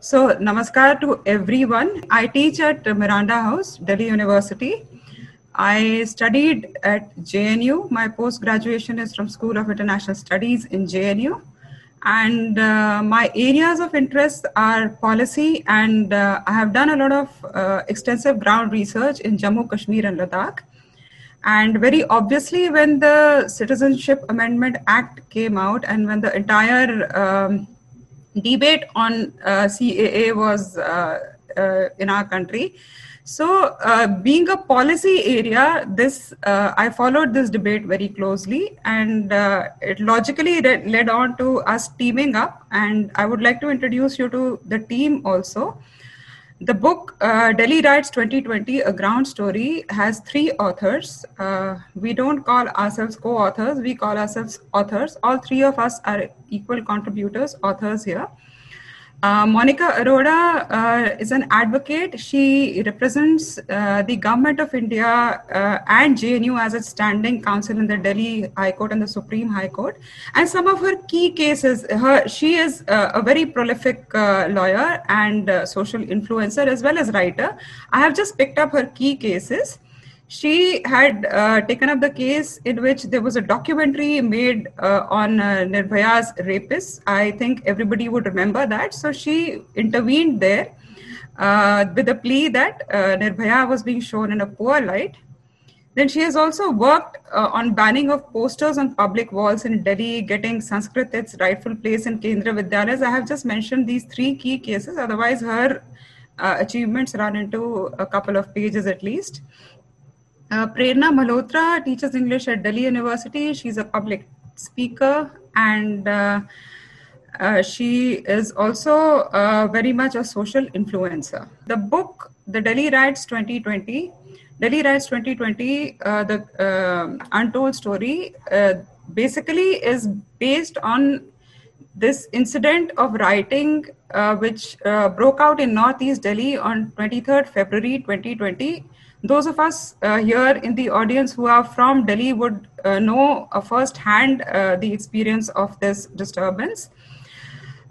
So, namaskar to everyone. I teach at Miranda House, Delhi University. I studied at JNU. My post-graduation is from School of International Studies in JNU. And my areas of interest are policy, and I have done a lot of extensive ground research in Jammu, Kashmir and Ladakh. And very obviously, when the Citizenship Amendment Act came out and when the entire debate on CAA was in our country, so being a policy area, this I followed this debate very closely, and it logically led on to us teaming up, and I would like to introduce you to the team also. The book Delhi Riots 2020, A Ground Story, has three authors. We don't call ourselves co-authors, we call ourselves authors. All three of us are equal contributors, authors here. Monica Arora is an advocate. She represents the Government of India and JNU as its standing counsel in the Delhi High Court and the Supreme High Court. And some of her key cases, she is a very prolific lawyer and social influencer as well as writer. I have just picked up her key cases. She had taken up the case in which there was a documentary made on Nirbhaya's rapists. I think everybody would remember that. So she intervened there with a plea that Nirbhaya was being shown in a poor light. Then she has also worked on banning of posters on public walls in Delhi, getting Sanskrit its rightful place in Kendra Vidyalayas. I have just mentioned these three key cases. Otherwise, her achievements run into a couple of pages at least. Prerna Malhotra teaches English at Delhi University. She's a public speaker, and she is also very much a social influencer. The book, The Delhi Riots 2020, the untold story, basically is based on this incident of rioting which broke out in Northeast Delhi on 23rd February 2020. Those of us here in the audience who are from Delhi would know firsthand the experience of this disturbance.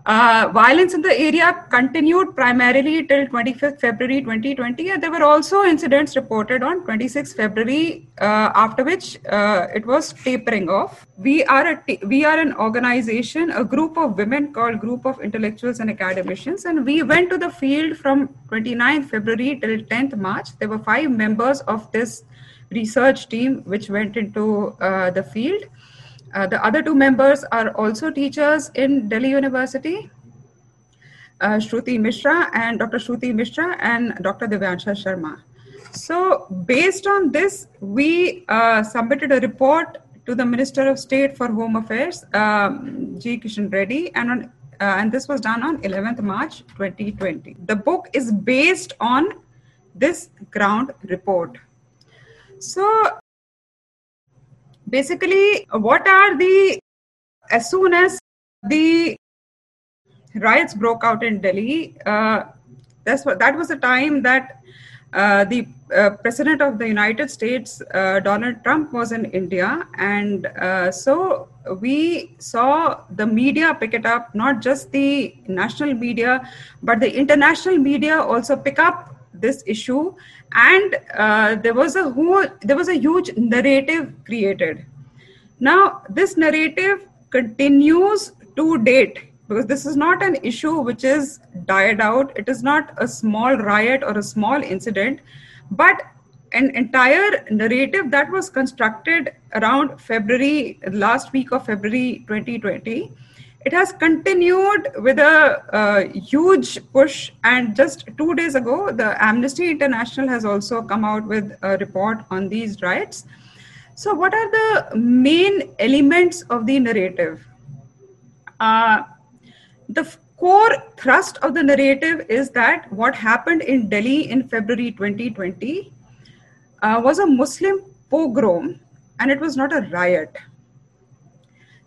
Violence in the area continued primarily till 25th February 2020, and there were also incidents reported on 26th February, after which it was tapering off. We are an organization, a group of women called Group of Intellectuals and Academicians, and we went to the field from 29th February till 10th March. There were 5 members of this research team which went into the field. The other 2 members are also teachers in Delhi University, Dr. Shruti Mishra and Dr. Divyansh Sharma. So based on this, we submitted a report to the Minister of State for Home Affairs, G. Kishan Reddy, and this was done on 11th March 2020. The book is based on this ground report. So, basically, as soon as the riots broke out in Delhi, that was the time that the President of the United States, Donald Trump, was in India. And so we saw the media pick it up, not just the national media, but the international media also pick up this issue, and there was a huge narrative created. Now this narrative continues to date, because this is not an issue which is died out. It is not a small riot or a small incident, but an entire narrative that was constructed around February, last week of February 2020. It has continued with a huge push, and just 2 days ago, the Amnesty International has also come out with a report on these riots. So what are the main elements of the narrative? The core thrust of the narrative is that what happened in Delhi in February 2020 was a Muslim pogrom, and it was not a riot.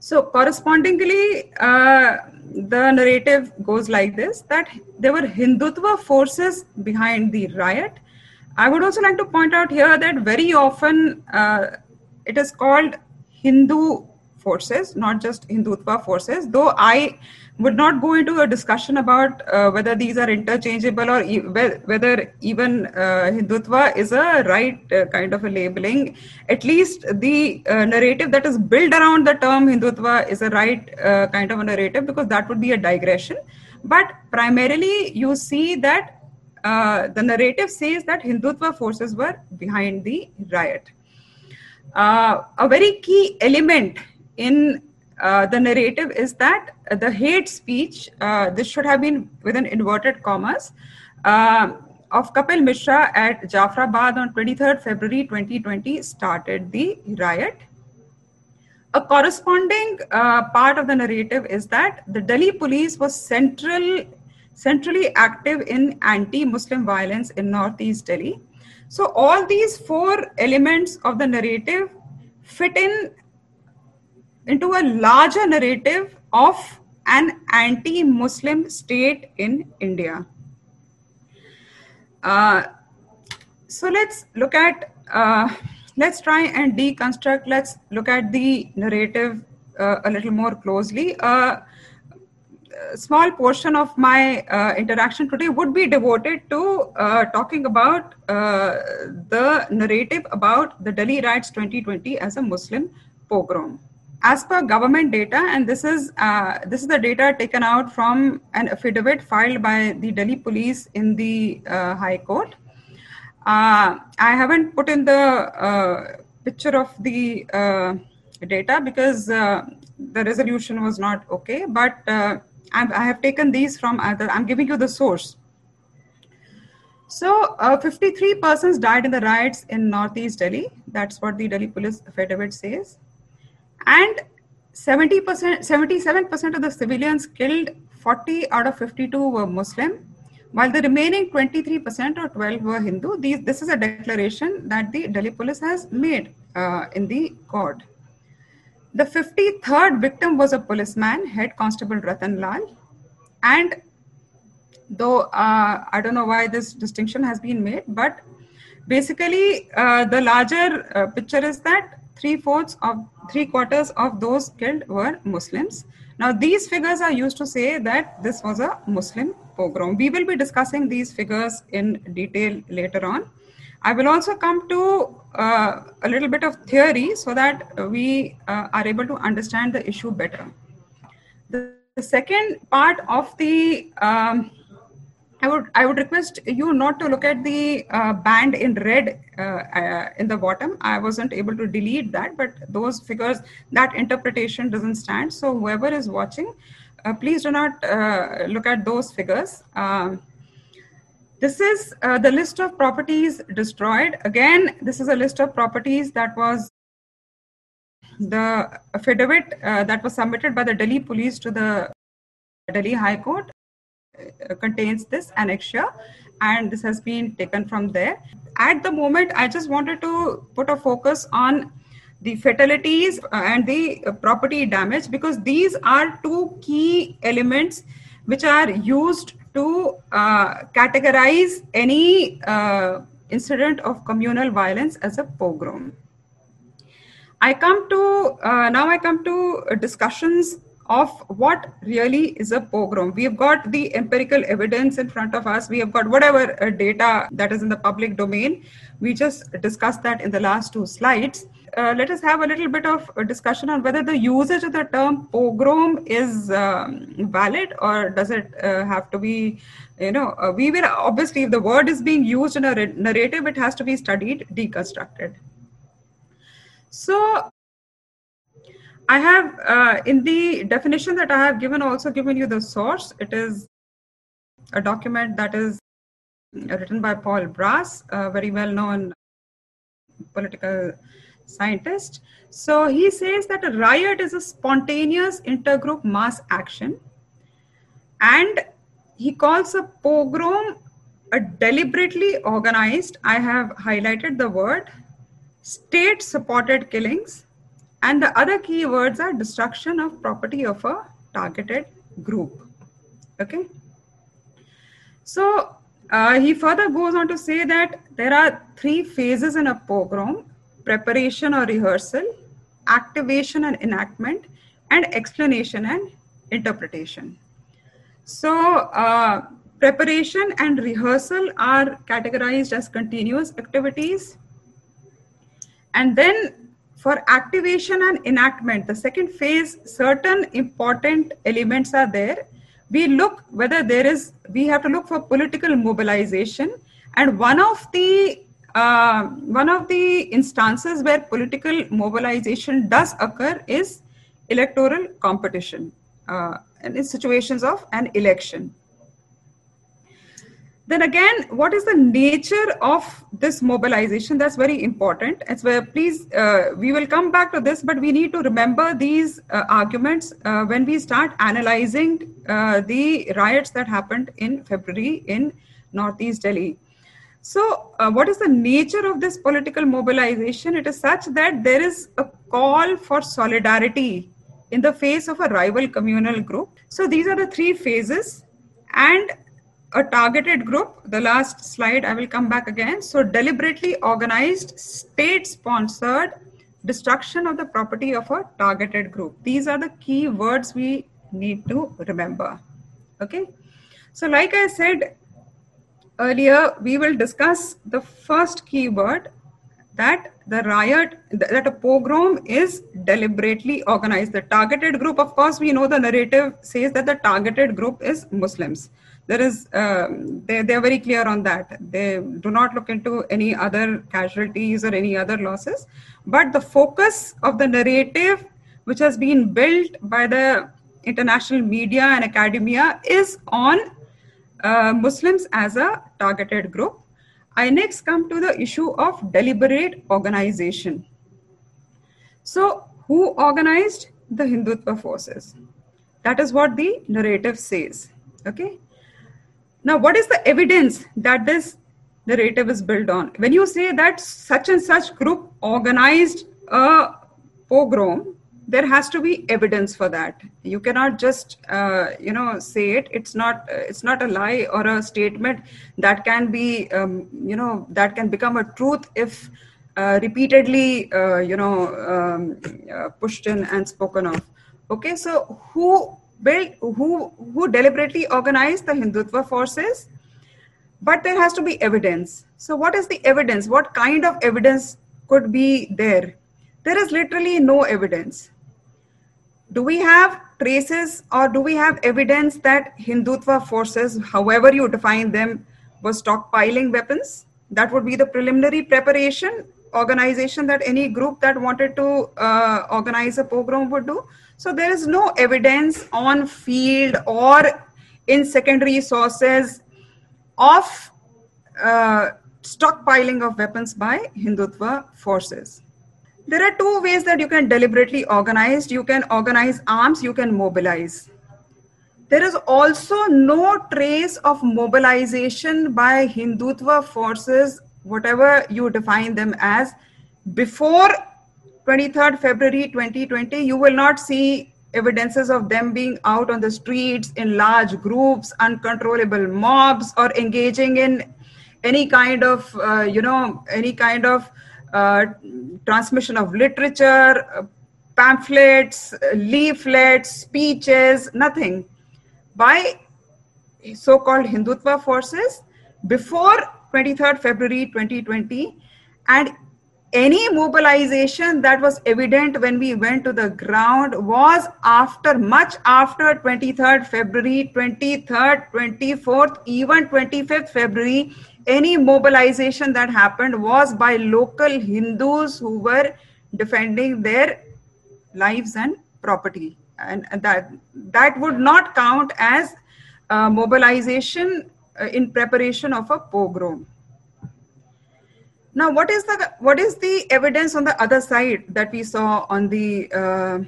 So correspondingly, the narrative goes like this, that there were Hindutva forces behind the riot. I would also like to point out here that very often it is called Hindu forces, not just Hindutva forces, though I would not go into a discussion about whether these are interchangeable or whether even Hindutva is a right kind of a labeling. At least the narrative that is built around the term Hindutva is a right kind of a narrative, because that would be a digression. But primarily you see that the narrative says that Hindutva forces were behind the riot. A very key element in the narrative is that the hate speech, this should have been with an inverted commas, of Kapil Mishra at Jafrabad on 23rd February 2020 started the riot. A corresponding part of the narrative is that the Delhi police was centrally active in anti-Muslim violence in Northeast Delhi. So all these four elements of the narrative fit into a larger narrative of an anti-Muslim state in India. So let's look at, let's try and deconstruct, let's look at the narrative a little more closely. A small portion of my interaction today would be devoted to talking about the narrative about the Delhi Riots 2020 as a Muslim pogrom. As per government data, and this is the data taken out from an affidavit filed by the Delhi police in the High Court. I haven't put in the picture of the data because the resolution was not okay, but I have taken these from other, I'm giving you the source. So 53 persons died in the riots in Northeast Delhi. That's what the Delhi police affidavit says. And 77% of the civilians killed, 40 out of 52 were Muslim, while the remaining 23% or 12 were Hindu. This is a declaration that the Delhi police has made in the court. The 53rd victim was a policeman, Head Constable Ratan Lal. And though I don't know why this distinction has been made, but basically the larger picture is that three quarters of those killed were Muslims. Now these figures are used to say that this was a Muslim pogrom. We will be discussing these figures in detail later on. I will also come to a little bit of theory so that we are able to understand the issue better. The second part of the, I would request you not to look at the band in red in the bottom. I wasn't able to delete that, but those figures, that interpretation doesn't stand. So whoever is watching, please do not look at those figures. This is the list of properties destroyed. Again, this is a list of properties that was the affidavit that was submitted by the Delhi police to the Delhi High Court. It contains this annexure, and this has been taken from there. At the moment, I just wanted to put a focus on the fatalities and the property damage, because these are two key elements which are used to categorize any incident of communal violence as a pogrom. Now I come to discussions of what really is a pogrom. We've got the empirical evidence in front of us. We have got whatever data that is in the public domain. We just discussed that in the last two slides. Let us have a little bit of a discussion on whether the usage of the term pogrom is valid, or does it have to be, we will obviously, if the word is being used in a narrative, it has to be studied, deconstructed. So I have, in the definition that I have given, also given you the source. It is a document that is written by Paul Brass, a very well-known political scientist. So he says that a riot is a spontaneous intergroup mass action, and he calls a pogrom a deliberately organized, I have highlighted the word, state supported killings, and the other key words are destruction of property of a targeted group. Okay, so he further goes on to say that there are three phases in a pogrom: preparation or rehearsal, activation and enactment, and explanation and interpretation. So preparation and rehearsal are categorized as continuous activities. And then for activation and enactment, the second phase, certain important elements are there. We look whether there is, we have to look for political mobilization. And one of the instances where political mobilization does occur is electoral competition and in situations of an election. Then again, what is the nature of this mobilization? That's very important. It's where, please, we will come back to this, but we need to remember these arguments when we start analyzing the riots that happened in February in Northeast Delhi. So what is the nature of this political mobilization? It is such that there is a call for solidarity in the face of a rival communal group. So these are the three phases. And a targeted group, the last slide, I will come back again. So deliberately organized, state-sponsored destruction of the property of a targeted group. These are the key words we need to remember. Okay. So like I said earlier, we will discuss the first key word, that the riot, that a pogrom is deliberately organized. The targeted group, of course, we know the narrative says that the targeted group is Muslims. There is, they're very clear on that. They do not look into any other casualties or any other losses. But the focus of the narrative, which has been built by the international media and academia, is on Muslims as a targeted group. I next come to the issue of deliberate organization. So who organized? The Hindutva forces. That is what the narrative says. Okay. Now, what is the evidence that this narrative is built on? When you say that such and such group organized a pogrom, there has to be evidence for that. You cannot just, say it. It's not a lie or a statement that can be, that can become a truth if repeatedly, pushed in and spoken of. Okay, so who deliberately organized the Hindutva forces? But there has to be evidence. So what is the evidence? What kind of evidence could be there? There is literally no evidence. Do we have traces or do we have evidence that Hindutva forces, however you define them, was stockpiling weapons? That would be the preliminary preparation organization that any group that wanted to organize a pogrom would do. So there is no evidence on field or in secondary sources of stockpiling of weapons by Hindutva forces. There are two ways that you can deliberately organize. You can organize arms, you can mobilize. There is also no trace of mobilization by Hindutva forces, whatever you define them as, before 23rd February 2020, you will not see evidences of them being out on the streets in large groups, uncontrollable mobs, or engaging in any kind of, transmission of literature, pamphlets, leaflets, speeches, nothing by so-called Hindutva forces before 23rd February 2020, and any mobilization that was evident when we went to the ground was after, much after 23rd February, 23rd, 24th, even 25th February. Any mobilization that happened was by local Hindus who were defending their lives and property. And that would not count as mobilization in preparation of a pogrom. Now, what is the evidence on the other side that we saw on the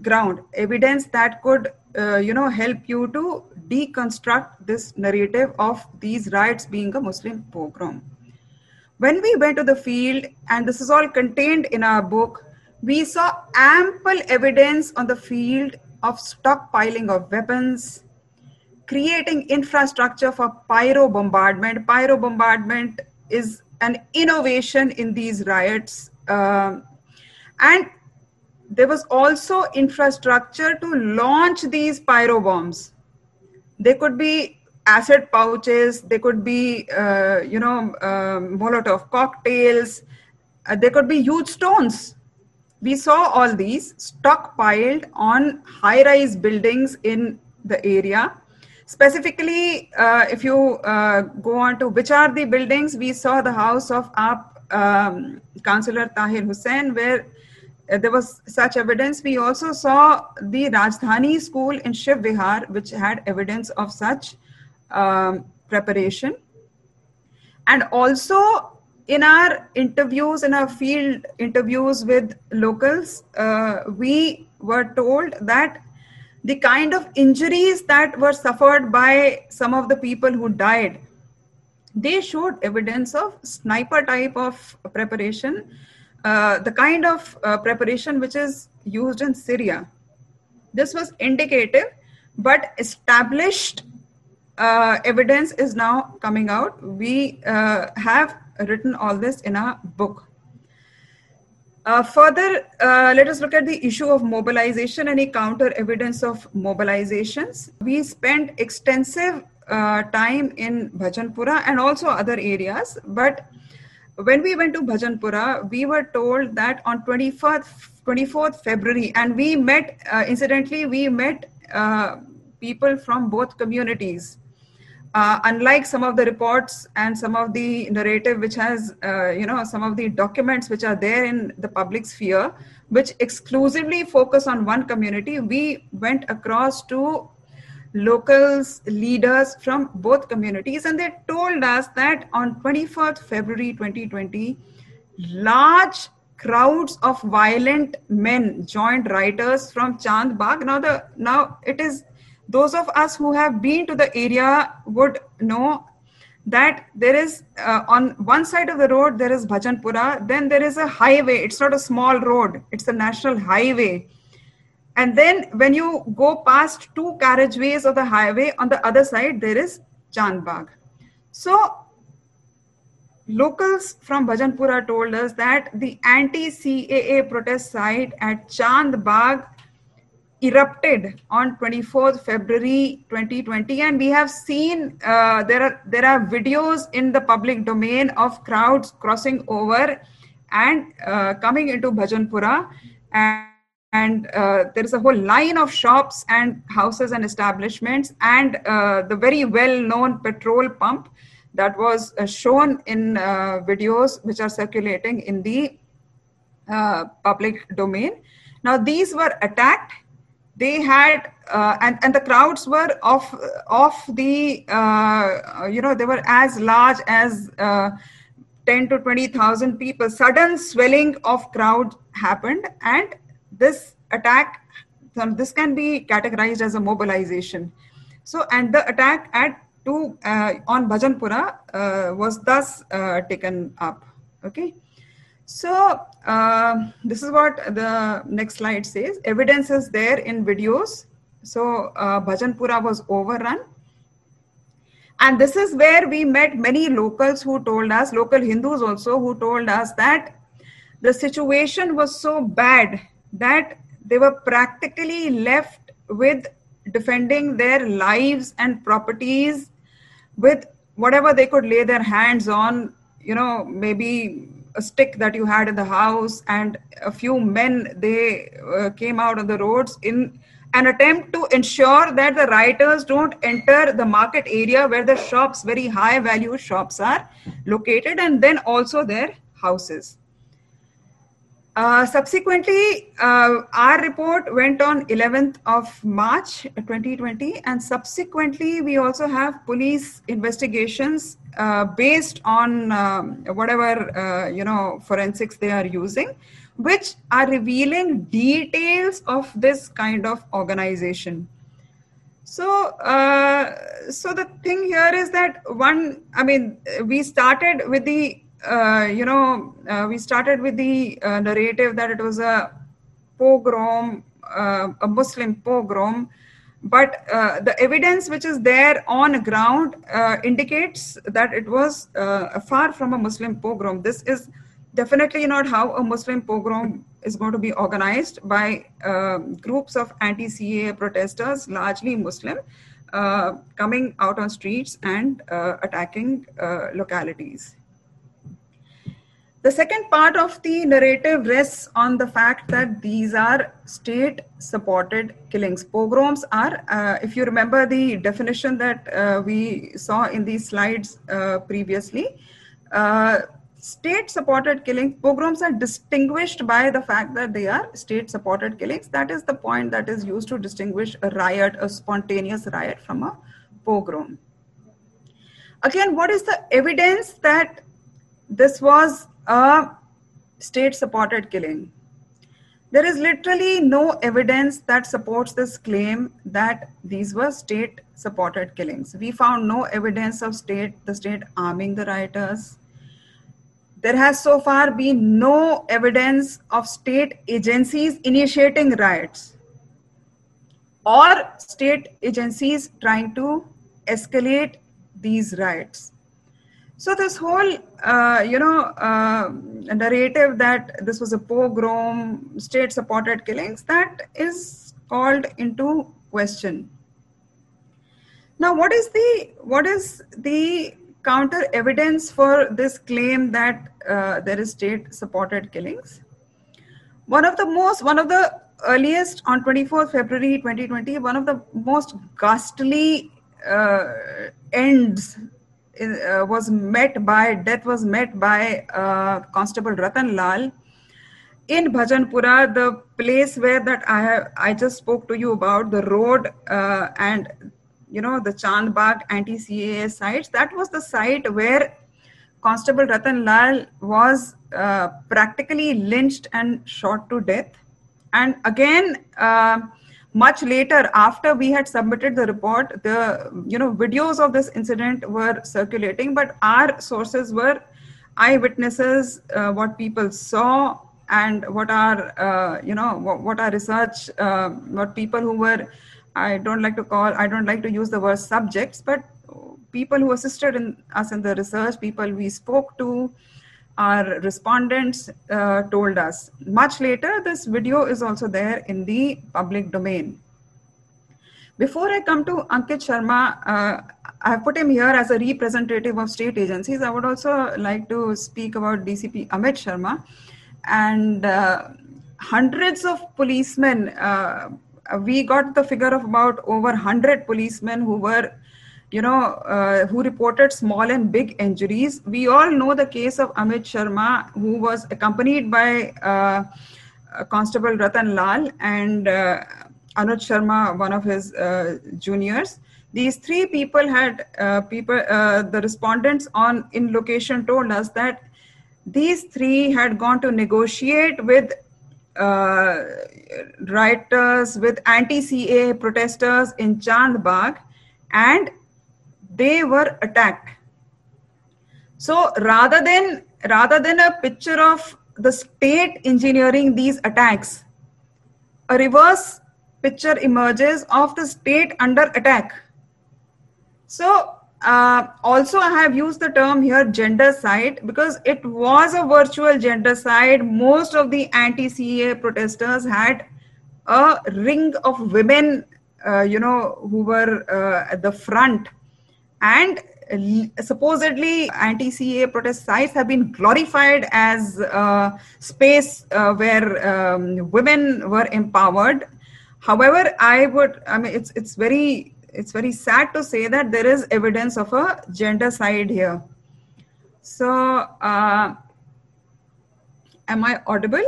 ground? Evidence that could, help you to deconstruct this narrative of these riots being a Muslim pogrom. When we went to the field, and this is all contained in our book, we saw ample evidence on the field of stockpiling of weapons, creating infrastructure for pyro bombardment. Pyro bombardment is an innovation in these riots, and there was also infrastructure to launch these pyro bombs. They could be acid pouches, they could be, Molotov cocktails, they could be huge stones. We saw all these stockpiled on high-rise buildings in the area. Specifically, if you go on to which are the buildings, we saw the house of Councillor Tahir Hussain, where there was such evidence. We also saw the Rajdhani school in Shiv Vihar, which had evidence of such preparation. And also in our interviews, in our field interviews with locals, we were told that the kind of injuries that were suffered by some of the people who died, they showed evidence of sniper type of preparation, the kind of preparation which is used in Syria. This was indicative, but established evidence is now coming out. We have written all this in our book. Further, let us look at the issue of mobilization and the counter evidence of mobilizations. We spent extensive time in Bhajanpura and also other areas. But when we went to Bhajanpura, we were told that on 24th February, and we met, incidentally, we met people from both communities. Unlike some of the reports and some of the narrative which has, some of the documents which are there in the public sphere, which exclusively focus on one community, we went across to locals, leaders from both communities, and they told us that on 24th February 2020, large crowds of violent men joined rioters from Chand Bagh. Now it is, those of us who have been to the area would know that there is on one side of the road, there is Bhajanpura, then there is a highway. It's not a small road. It's a national highway. And then when you go past two carriageways of the highway, on the other side, there is Chand Bagh. So locals from Bhajanpura told us that the anti-CAA protest site at Chand Bagh erupted on 24th February 2020, and we have seen there are videos in the public domain of crowds crossing over and coming into Bhajanpura, and there is a whole line of shops and houses and establishments, and the very well-known petrol pump that was shown in videos which are circulating in the public domain. Now these were attacked. They had, and the crowds were of the, they were as large as 10 to 20,000 people. Sudden swelling of crowd happened, and this attack, this can be categorized as a mobilization. So, and the attack on Bhajanpura was thus taken up, okay? So this is what the next slide says. Evidence is there in videos. So Bhajanpura was overrun. And this is where we met many locals who told us, local Hindus also, who told us that the situation was so bad that they were practically left with defending their lives and properties with whatever they could lay their hands on, maybe a stick that you had in the house, and a few men, they came out on the roads in an attempt to ensure that the rioters don't enter the market area where the shops, very high value shops, are located, and then also their houses. Subsequently, our report went on 11th of March 2020, and subsequently we also have police investigations based on whatever forensics they are using, which are revealing details of this kind of organization. So the thing here is that we started with the narrative that it was a pogrom, a Muslim pogrom, but the evidence which is there on the ground indicates that it was far from a Muslim pogrom. This is definitely not how a Muslim pogrom is going to be organized by groups of anti-CAA protesters, largely Muslim, coming out on streets and attacking localities. The second part of the narrative rests on the fact that these are state-supported killings. Pogroms are, if you remember the definition that we saw in these slides previously, state-supported killings, pogroms are distinguished by the fact that they are state-supported killings. That is the point that is used to distinguish a riot, a spontaneous riot, from a pogrom. Again, what is the evidence that this was a state-supported killing? There is literally no evidence that supports this claim that these were state-supported killings. We found no evidence of the state arming the rioters. There has so far been no evidence of state agencies initiating riots or state agencies trying to escalate these riots. So this whole, narrative that this was a pogrom, state-supported killings, that is called into question. Now, what is the counter evidence for this claim that there is state-supported killings? One of the earliest, on 24th February 2020, one of the most ghastly ends was met by Constable Ratan Lal in Bhajanpura, the place where that I just spoke to you about, the road and the Chand Bagh anti-CAA sites. That was the site where Constable Ratan Lal was practically lynched and shot to death. And again, much later, after we had submitted the report, the videos of this incident were circulating, but our sources were eyewitnesses, what people saw, and what our research, what people who were, I don't like to use the word subjects, but people who assisted us in the research, people we spoke to, our respondents told us. Much later, this video is also there in the public domain. Before I come to Ankit Sharma, I have put him here as a representative of state agencies. I would also like to speak about DCP Amit Sharma and hundreds of policemen. We got the figure of about over 100 policemen who were who reported small and big injuries. We all know the case of Amit Sharma, who was accompanied by Constable Ratan Lal and Anuj Sharma, one of his juniors. These three people had the respondents on in location told us that these three had gone to negotiate with rioters, with anti-CAA protesters in Chand Bagh, and they were attacked. So rather than a picture of the state engineering these attacks, a reverse picture emerges of the state under attack. So also I have used the term here gendercide, because it was a virtual gendercide. Most of the anti-CAA protesters had a ring of women who were at the front, and supposedly anti-CAA protest sites have been glorified as a space where women were empowered. However, it's very sad to say that there is evidence of a gendercide here. So am I audible?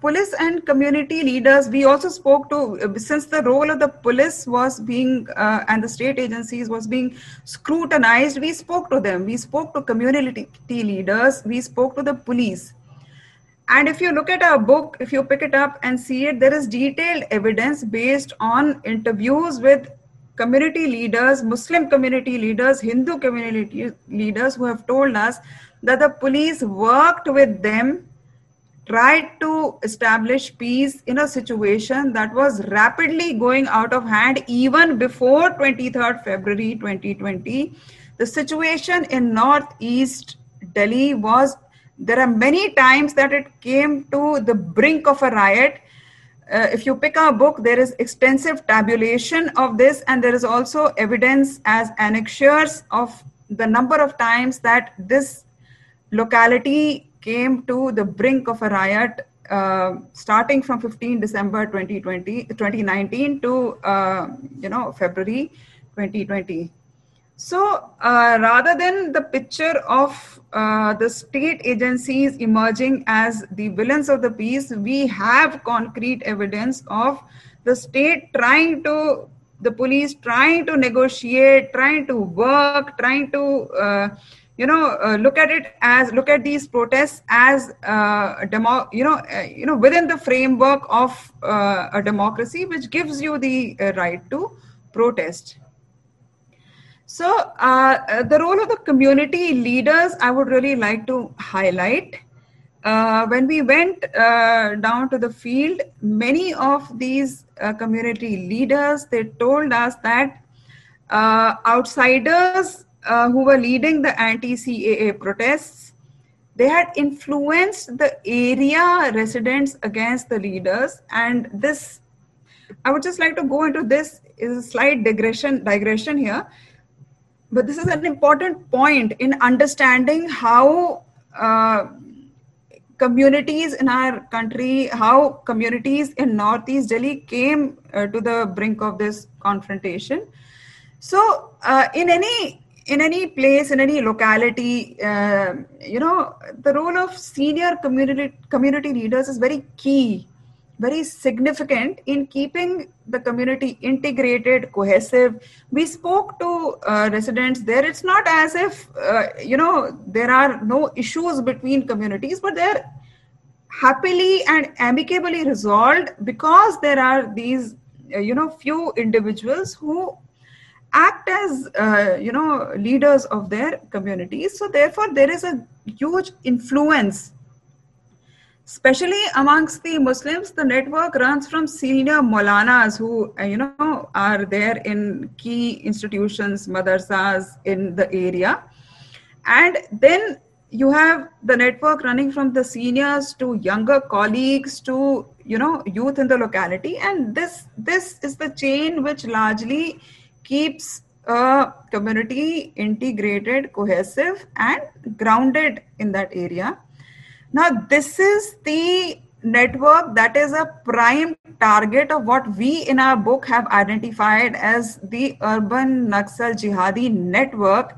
Police and community leaders, we also spoke to, since the role of the police was being, and the state agencies was being scrutinized, we spoke to them. We spoke to community leaders. We spoke to the police. And if you look at our book, if you pick it up and see it, there is detailed evidence based on interviews with community leaders, Muslim community leaders, Hindu community leaders, who have told us that the police worked with them, tried to establish peace in a situation that was rapidly going out of hand even before 23rd February 2020. The situation in Northeast Delhi was There are many times that it came to the brink of a riot. If you pick our book, there is extensive tabulation of this, and there is also evidence as annexures of the number of times that this locality came to the brink of a riot, starting from 15 December 2019 to February 2020. So rather than the picture of the state agencies emerging as the villains of the peace, we have concrete evidence of the state the police trying to negotiate, trying to work, trying to look at these protests as within the framework of a democracy, which gives you the right to protest. So the role of the community leaders, I would really like to highlight. When we went down to the field, many of these community leaders, they told us that outsiders who were leading the anti-CAA protests, they had influenced the area residents against the leaders. And this, I would just like to go into this, is a slight digression here. But this is an important point in understanding how communities in our country, how communities in Northeast Delhi came to the brink of this confrontation. So in any place, in any locality, the role of senior community leaders is very key, very significant in keeping the community integrated, cohesive. We spoke to residents there. It's not as if, there are no issues between communities, but they're happily and amicably resolved because there are these, few individuals who act as, leaders of their communities. So therefore, there is a huge influence. Especially amongst the Muslims, the network runs from senior Maulanas who, are there in key institutions, madarsas in the area. And then you have the network running from the seniors to younger colleagues to, youth in the locality. And this is the chain which largely keeps a community integrated, cohesive, and grounded in that area. Now, this is the network that is a prime target of what we in our book have identified as the urban Naxal jihadi network,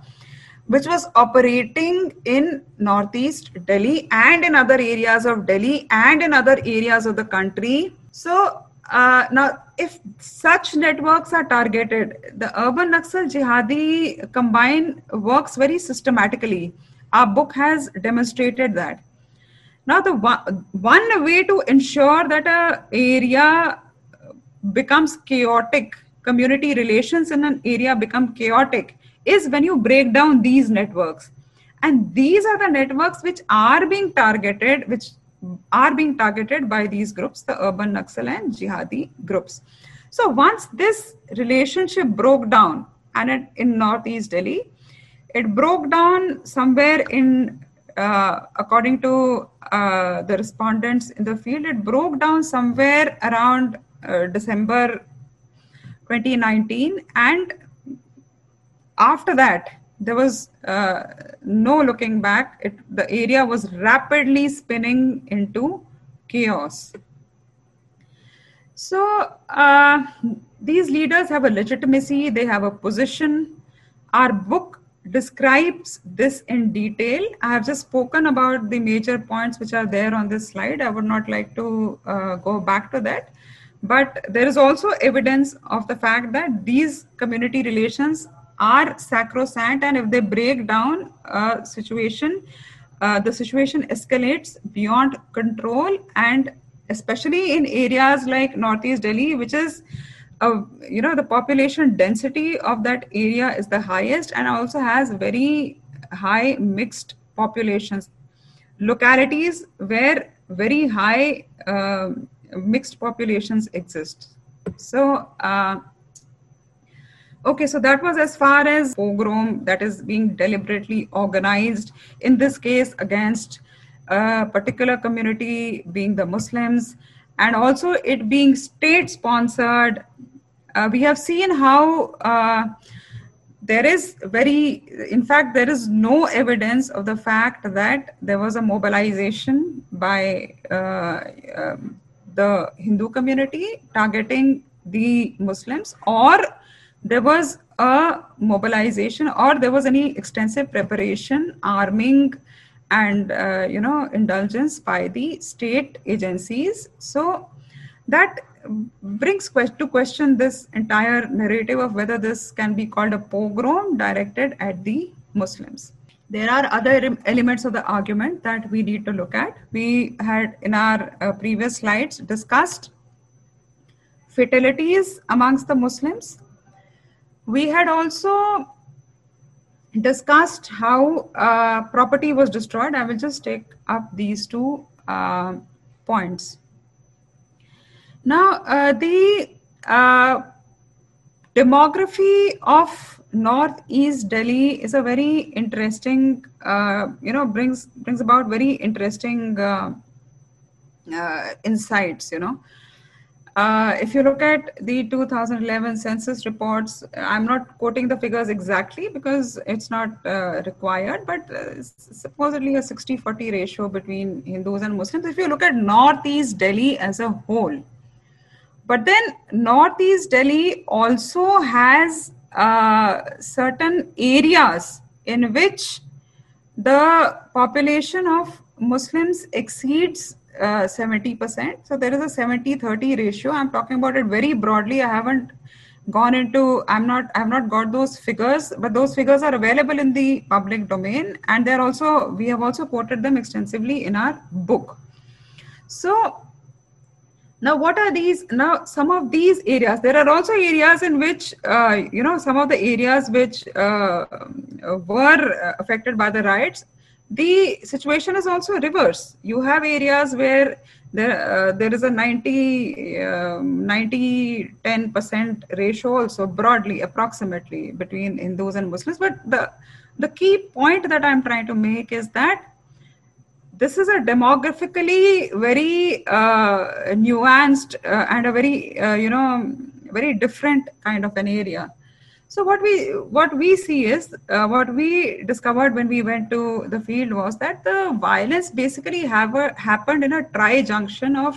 which was operating in Northeast Delhi and in other areas of Delhi and in other areas of the country. So now, if such networks are targeted, the urban Naxal jihadi combine works very systematically. Our book has demonstrated that. Now, the one way to ensure that an area becomes chaotic, community relations in an area become chaotic, is when you break down these networks. And these are the networks which are being targeted by these groups, the urban Naxal and jihadi groups. So once this relationship broke down, and in Northeast Delhi, it broke down somewhere in according to the respondents in the field, it broke down somewhere around December 2019, and after that there was no looking back. The area was rapidly spinning into chaos. So these leaders have a legitimacy, they have a position. Our book describes this in detail. I have just spoken about the major points which are there on this slide. I would not like to go back to that. But there is also evidence of the fact that these community relations are sacrosanct, and if they break down a situation, the situation escalates beyond control, and especially in areas like Northeast Delhi, which is the population density of that area is the highest and also has very high mixed populations. Localities where very high mixed populations exist. So, so that was as far as pogrom that is being deliberately organized, in this case against a particular community being the Muslims, and also it being state-sponsored, we have seen how there is no evidence of the fact that there was a mobilization by the Hindu community targeting the Muslims, or there was a mobilization, or there was any extensive preparation, arming, and indulgence by the state agencies. So that brings to question this entire narrative of whether this can be called a pogrom directed at the Muslims. There are other elements of the argument that we need to look at. We had in our previous slides discussed fatalities amongst the Muslims. We had also discussed how property was destroyed. I will just take up these two points. Now, the demography of Northeast Delhi is a very interesting, brings about very interesting insights, If you look at the 2011 census reports, I'm not quoting the figures exactly because it's not required, but supposedly a 60-40 ratio between Hindus and Muslims, if you look at Northeast Delhi as a whole. But then Northeast Delhi also has certain areas in which the population of Muslims exceeds 70%. So there is a 70-30 ratio. I'm talking about it very broadly. I've not got those figures, but those figures are available in the public domain, and they're also, we have also quoted them extensively in our book. So now, what are these? Now, some of these areas, there are also areas in which, some of the areas which were affected by the riots, the situation is also reverse. You have areas where there is a 90-10% ratio also, broadly, approximately, between Hindus and Muslims. But the key point that I'm trying to make is that this is a demographically very nuanced and a very, very different kind of an area. So what we see is, what we discovered when we went to the field was that the violence basically happened in a tri-junction of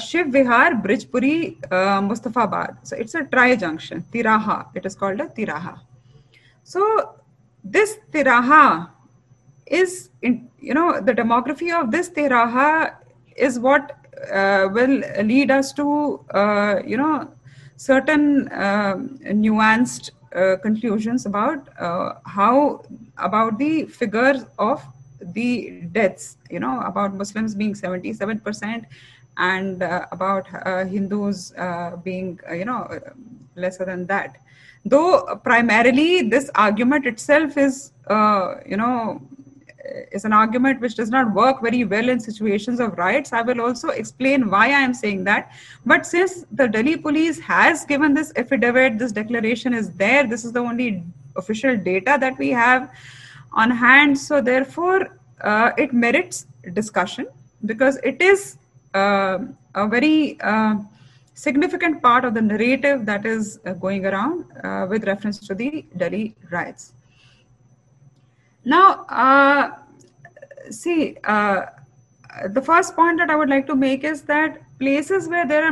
Shiv Vihar, Brijpuri, Mustafabad. So it's a tri-junction, Tiraha. It is called a Tiraha. So this Tiraha is, the demography of this Tiraha is what will lead us to, certain nuanced conclusions about about the figures of the deaths, about Muslims being 77% and about Hindus being, lesser than that. Though primarily this argument itself is, is an argument which does not work very well in situations of riots. I will also explain why I am saying that. But since the Delhi police has given this affidavit, this declaration is there, this is the only official data that we have on hand. So therefore, it merits discussion because it is a very significant part of the narrative that is going around with reference to the Delhi riots. Now, the first point that I would like to make is that places where there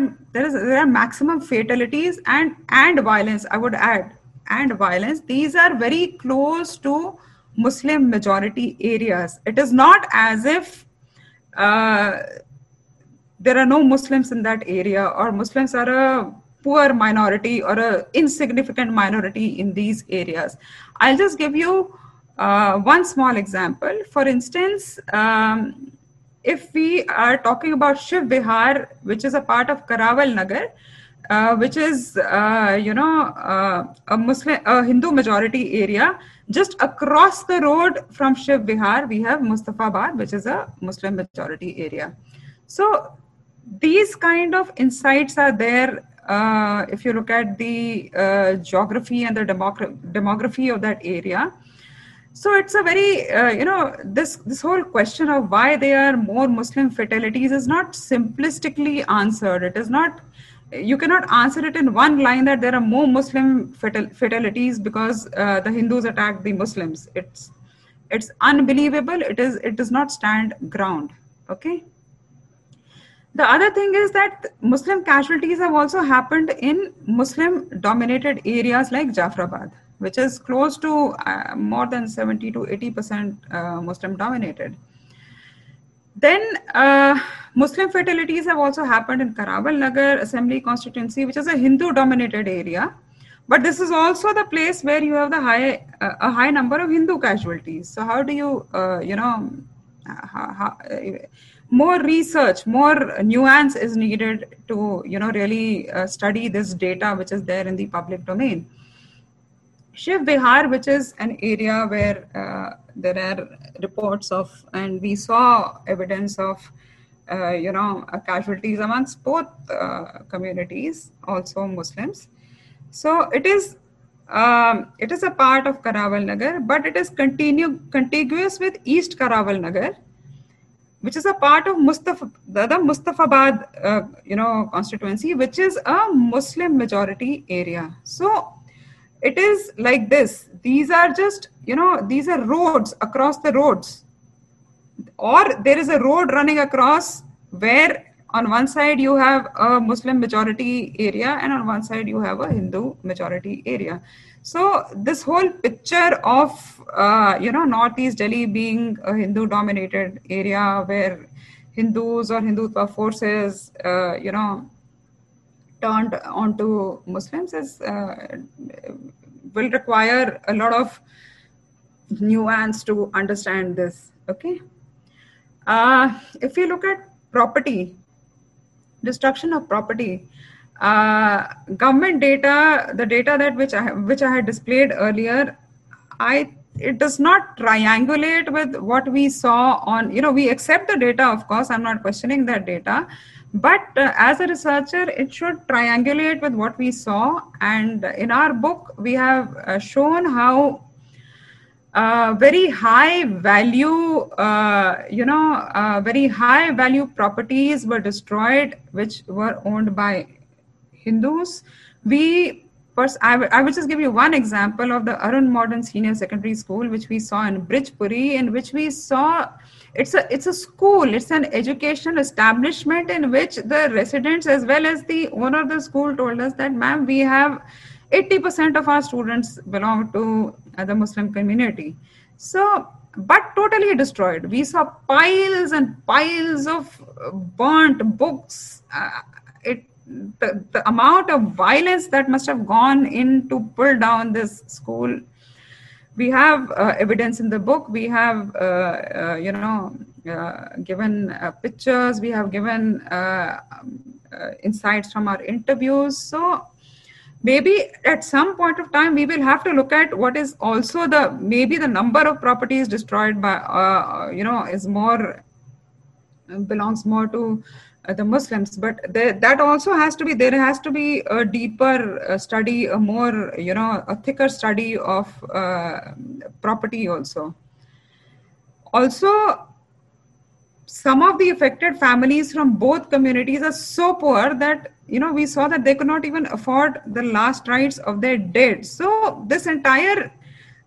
are maximum fatalities and violence, I would add, and violence, these are very close to Muslim majority areas. It is not as if there are no Muslims in that area, or Muslims are a poor minority or an insignificant minority in these areas. I'll just give you one small example. For instance, if we are talking about Shiv Vihar, which is a part of Karawal Nagar, which is, a Hindu majority area, just across the road from Shiv Vihar, we have Mustafabad, which is a Muslim majority area. So these kind of insights are there if you look at the geography and the demography of that area. So it's a very, this whole question of why there are more Muslim fatalities is not simplistically answered. It is not, you cannot answer it in one line that there are more Muslim fatalities because the Hindus attacked the Muslims. It's unbelievable. It does not stand ground. Okay. The other thing is that Muslim casualties have also happened in Muslim dominated areas like Jafrabad, which is close to more than 70 to 80% Muslim dominated. Then Muslim fatalities have also happened in Kardampuri Nagar Assembly constituency, which is a Hindu dominated area. But this is also the place where you have the a high number of Hindu casualties. So how do you, more research, more nuance is needed to, really study this data, which is there in the public domain. Shiv Vihar, which is an area where there are reports of, and we saw evidence of, casualties amongst both communities, also Muslims. So it is a part of Kardampuri Nagar, but it is contiguous with East Kardampuri Nagar, which is a part of the Mustafabad, constituency, which is a Muslim majority area. So it is like this. These are just, these are roads across the roads, or there is a road running across where on one side you have a Muslim majority area and on one side you have a Hindu majority area. So this whole picture of, Northeast Delhi being a Hindu dominated area where Hindus or Hindutva forces, turned onto Muslims is, will require a lot of nuance to understand this. Okay. If you look at property, destruction of property, government data, the data that which I had displayed earlier, it does not triangulate with what we saw on, we accept the data, of course, I'm not questioning that data, but as a researcher, it should triangulate with what we saw. And in our book, we have shown how very high value, very high value properties were destroyed, which were owned by Hindus. I will just give you one example of the Arun Modern Senior Secondary School, which we saw in Brijpuri, in which we saw it's a school, it's an educational establishment in which the residents as well as the owner of the school told us that, ma'am, we have 80% of our students belong to the Muslim community. So, but totally destroyed. We saw piles and piles of burnt books. The amount of violence that must have gone in to pull down this school. We have evidence in the book. We have, given pictures. We have given insights from our interviews. So maybe at some point of time, we will have to look at what is also the, maybe the number of properties destroyed by, is more, belongs more to the Muslims, but that also has to be, there has to be a deeper study, a more, a thicker study of property also. Also, some of the affected families from both communities are so poor that, we saw that they could not even afford the last rites of their dead. So this entire,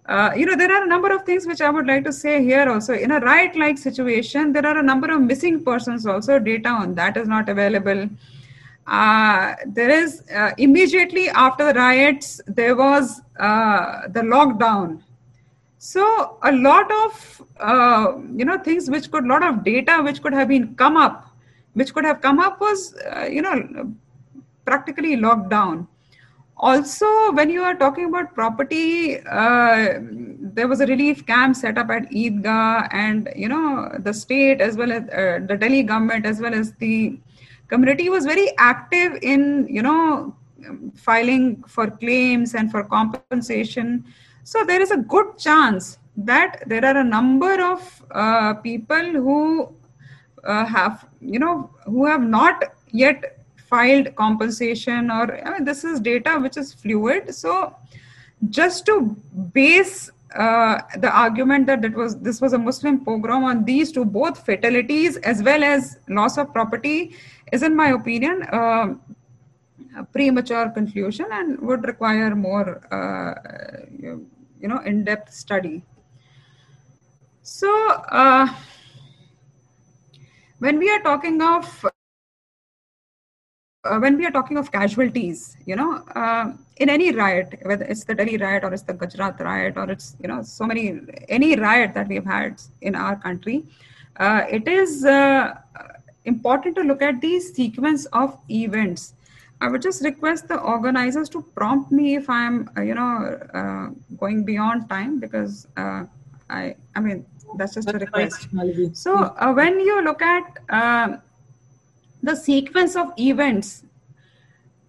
there are a number of things which I would like to say here also. In a riot-like situation, there are a number of missing persons also. Data on that is not available. There is, immediately after the riots, there was the lockdown. So a lot of, things which could, lot of data which could have been come up was, practically locked down. Also, when you are talking about property, there was a relief camp set up at Eidgah, and the state as well as the Delhi government as well as the community was very active in filing for claims and for compensation. So there is a good chance that there are a number of people who have who have not yet filed compensation, or this is data which is fluid. So just to base the argument that this was a Muslim pogrom on these two, both fatalities as well as loss of property, is, in my opinion, a premature conclusion and would require more, in-depth study. So, when we are talking of casualties, in any riot, whether it's the Delhi riot or it's the Gujarat riot or it's, any riot that we've had in our country, it is important to look at the sequence of events. I would just request the organizers to prompt me if I'm, going beyond time, because that's just a request. So when you look at the sequence of events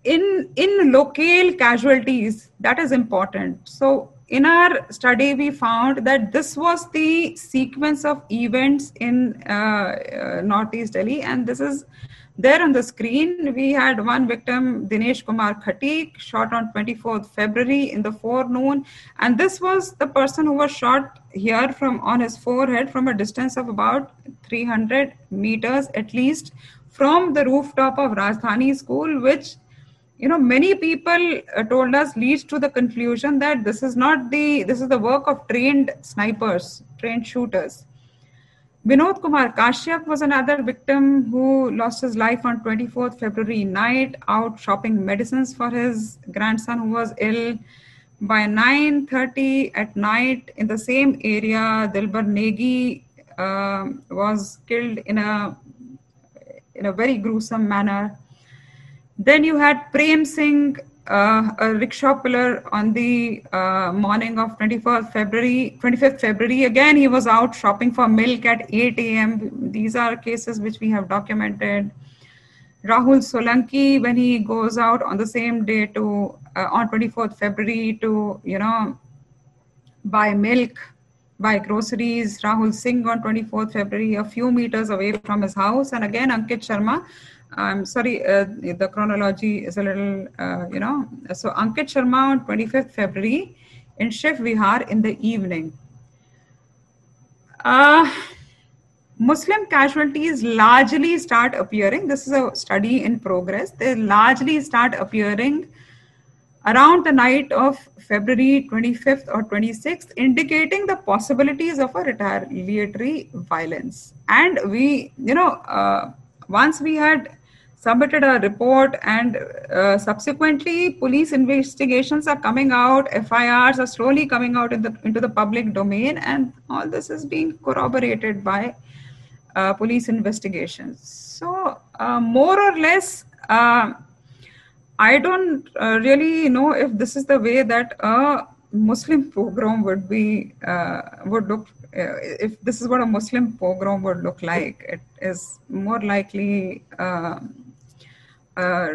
in locale casualties, that is important. So in our study, we found that this was the sequence of events in Northeast Delhi, and this is there on the screen. We had one victim, Dinesh Kumar Khatik, shot on 24th February in the forenoon, and this was the person who was shot here on his forehead from a distance of about 300 meters at least from the rooftop of Rajdhani School, which, many people told us leads to the conclusion that this is the work of trained snipers, trained shooters. Vinod Kumar Kashyap was another victim who lost his life on 24th February night out shopping medicines for his grandson who was ill. By 9:30 at night in the same area, Dilbar Negi was killed in a very gruesome manner. Then you had Prem Singh, a rickshaw puller, on the morning of 25th February. Again, he was out shopping for milk at 8 a.m. These are cases which we have documented. Rahul Solanki, when he goes out on the same day on 24th February to, buy milk, buy groceries. Rahul Singh on 24th February, a few meters away from his house. And again, Ankit Sharma. I'm sorry, the chronology is a little, So Ankit Sharma on 25th February in Shiv Vihar in the evening. Muslim casualties largely start appearing. This is a study in progress. They largely start appearing around the night of February 25th or 26th, indicating the possibilities of a retaliatory violence. And we, once we had submitted a report and subsequently police investigations are coming out, FIRs are slowly coming out into the public domain, and all this is being corroborated by police investigations. So more or less, I don't really know if this is the way that a Muslim pogrom would look. If this is what a Muslim pogrom would look like, it is more likely a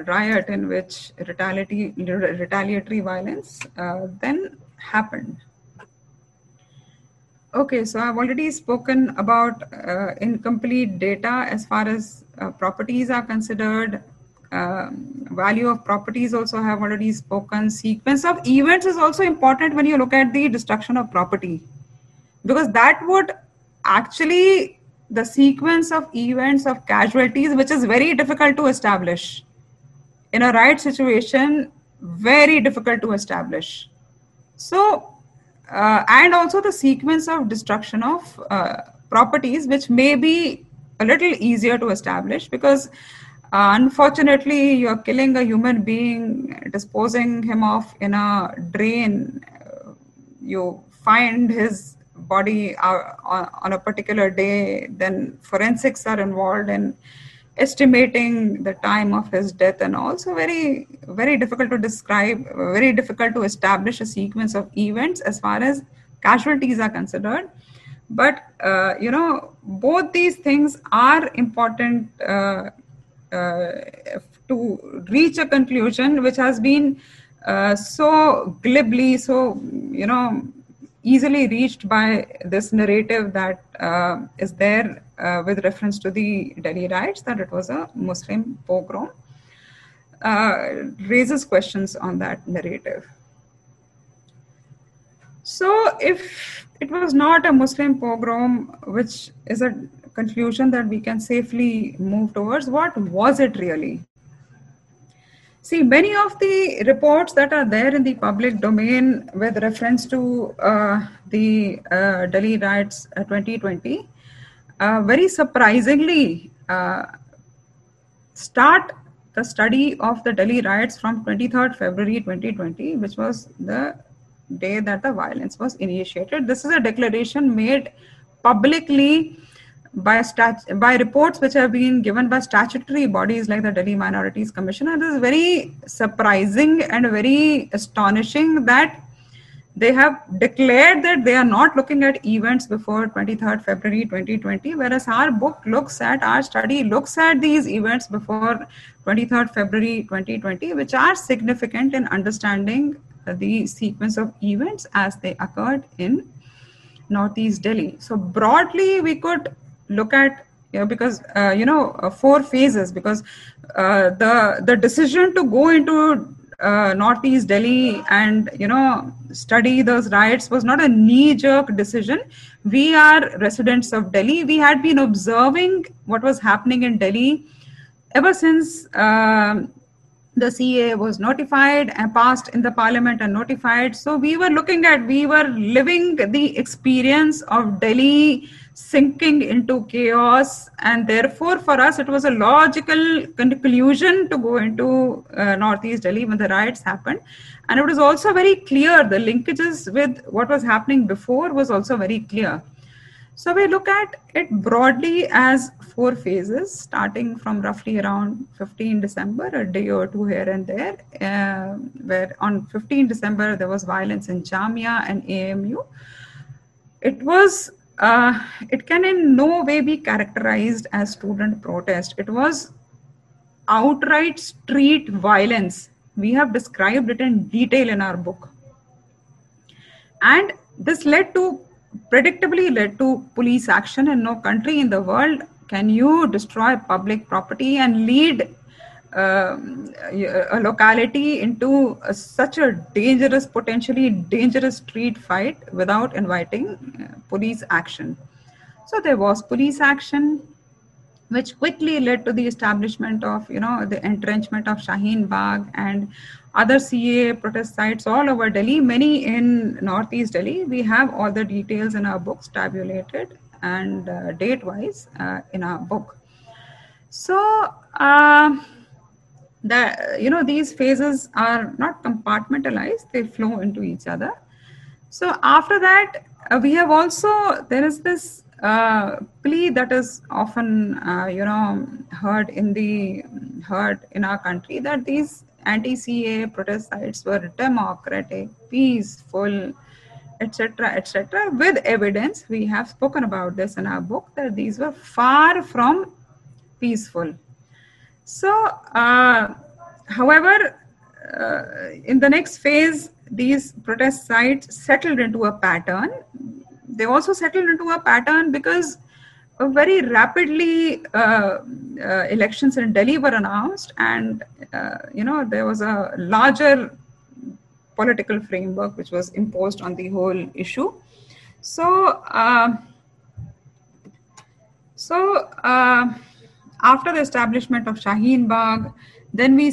riot in which retaliatory violence then happened. Okay, so I've already spoken about incomplete data as far as properties are considered. Value of properties also have already spoken. Sequence of events is also important when you look at the destruction of property, because that would actually, the sequence of events of casualties, which is very difficult to establish in a riot situation, very difficult to establish. So, and also the sequence of destruction of properties, which may be a little easier to establish, because unfortunately, you're killing a human being, disposing him off in a drain. You find his body on a particular day, then forensics are involved in estimating the time of his death, and also very, very difficult to describe, very difficult to establish a sequence of events as far as casualties are considered. But, both these things are important to reach a conclusion which has been so glibly, so, easily reached by this narrative that is there with reference to the Delhi riots, that it was a Muslim pogrom, raises questions on that narrative. So if it was not a Muslim pogrom, which is a conclusion that we can safely move towards, what was it really? See, many of the reports that are there in the public domain with reference to the Delhi Riots 2020, very surprisingly start the study of the Delhi Riots from 23rd February 2020, which was the day that the violence was initiated. This is a declaration made publicly by reports which have been given by statutory bodies like the Delhi Minorities Commission. And this is very surprising and very astonishing that they have declared that they are not looking at events before 23rd February 2020, whereas our book looks at, our study looks at these events before 23rd February 2020, which are significant in understanding the sequence of events as they occurred in Northeast Delhi. So broadly, we could look at, because four phases, because the decision to go into Northeast Delhi and study those riots was not a knee-jerk decision. We are residents of Delhi. We had been observing what was happening in Delhi ever since the CA was notified and passed in the parliament and notified. So we were living the experience of Delhi sinking into chaos, and therefore for us it was a logical conclusion to go into Northeast Delhi when the riots happened. And it was also very clear, the linkages with what was happening before was also very clear. So we look at it broadly as four phases, starting from roughly around 15 December, a day or two here and there, where on 15 December there was violence in Jamia and AMU. It was, it can in no way be characterized as student protest. It was outright street violence. We have described it in detail in our book. And this predictably led to police action, and no country in the world can you destroy public property and lead a locality into such a dangerous, potentially dangerous street fight without inviting police action. So there was police action, which quickly led to the establishment of, the entrenchment of Shaheen Bagh and other CA protest sites all over Delhi, many in Northeast Delhi. We have all the details in our books tabulated and date-wise in our book. So, these phases are not compartmentalized, they flow into each other. So after that, there is this plea that is often, heard in our country, that these anti-CA protest sites were democratic, peaceful, etc., etc. With evidence, we have spoken about this in our book, that these were far from peaceful. So, however, in the next phase, these protest sites settled into a pattern. They also settled into a pattern because very rapidly elections in Delhi were announced, and there was a larger political framework which was imposed on the whole issue. So, after the establishment of Shaheen Bagh, then we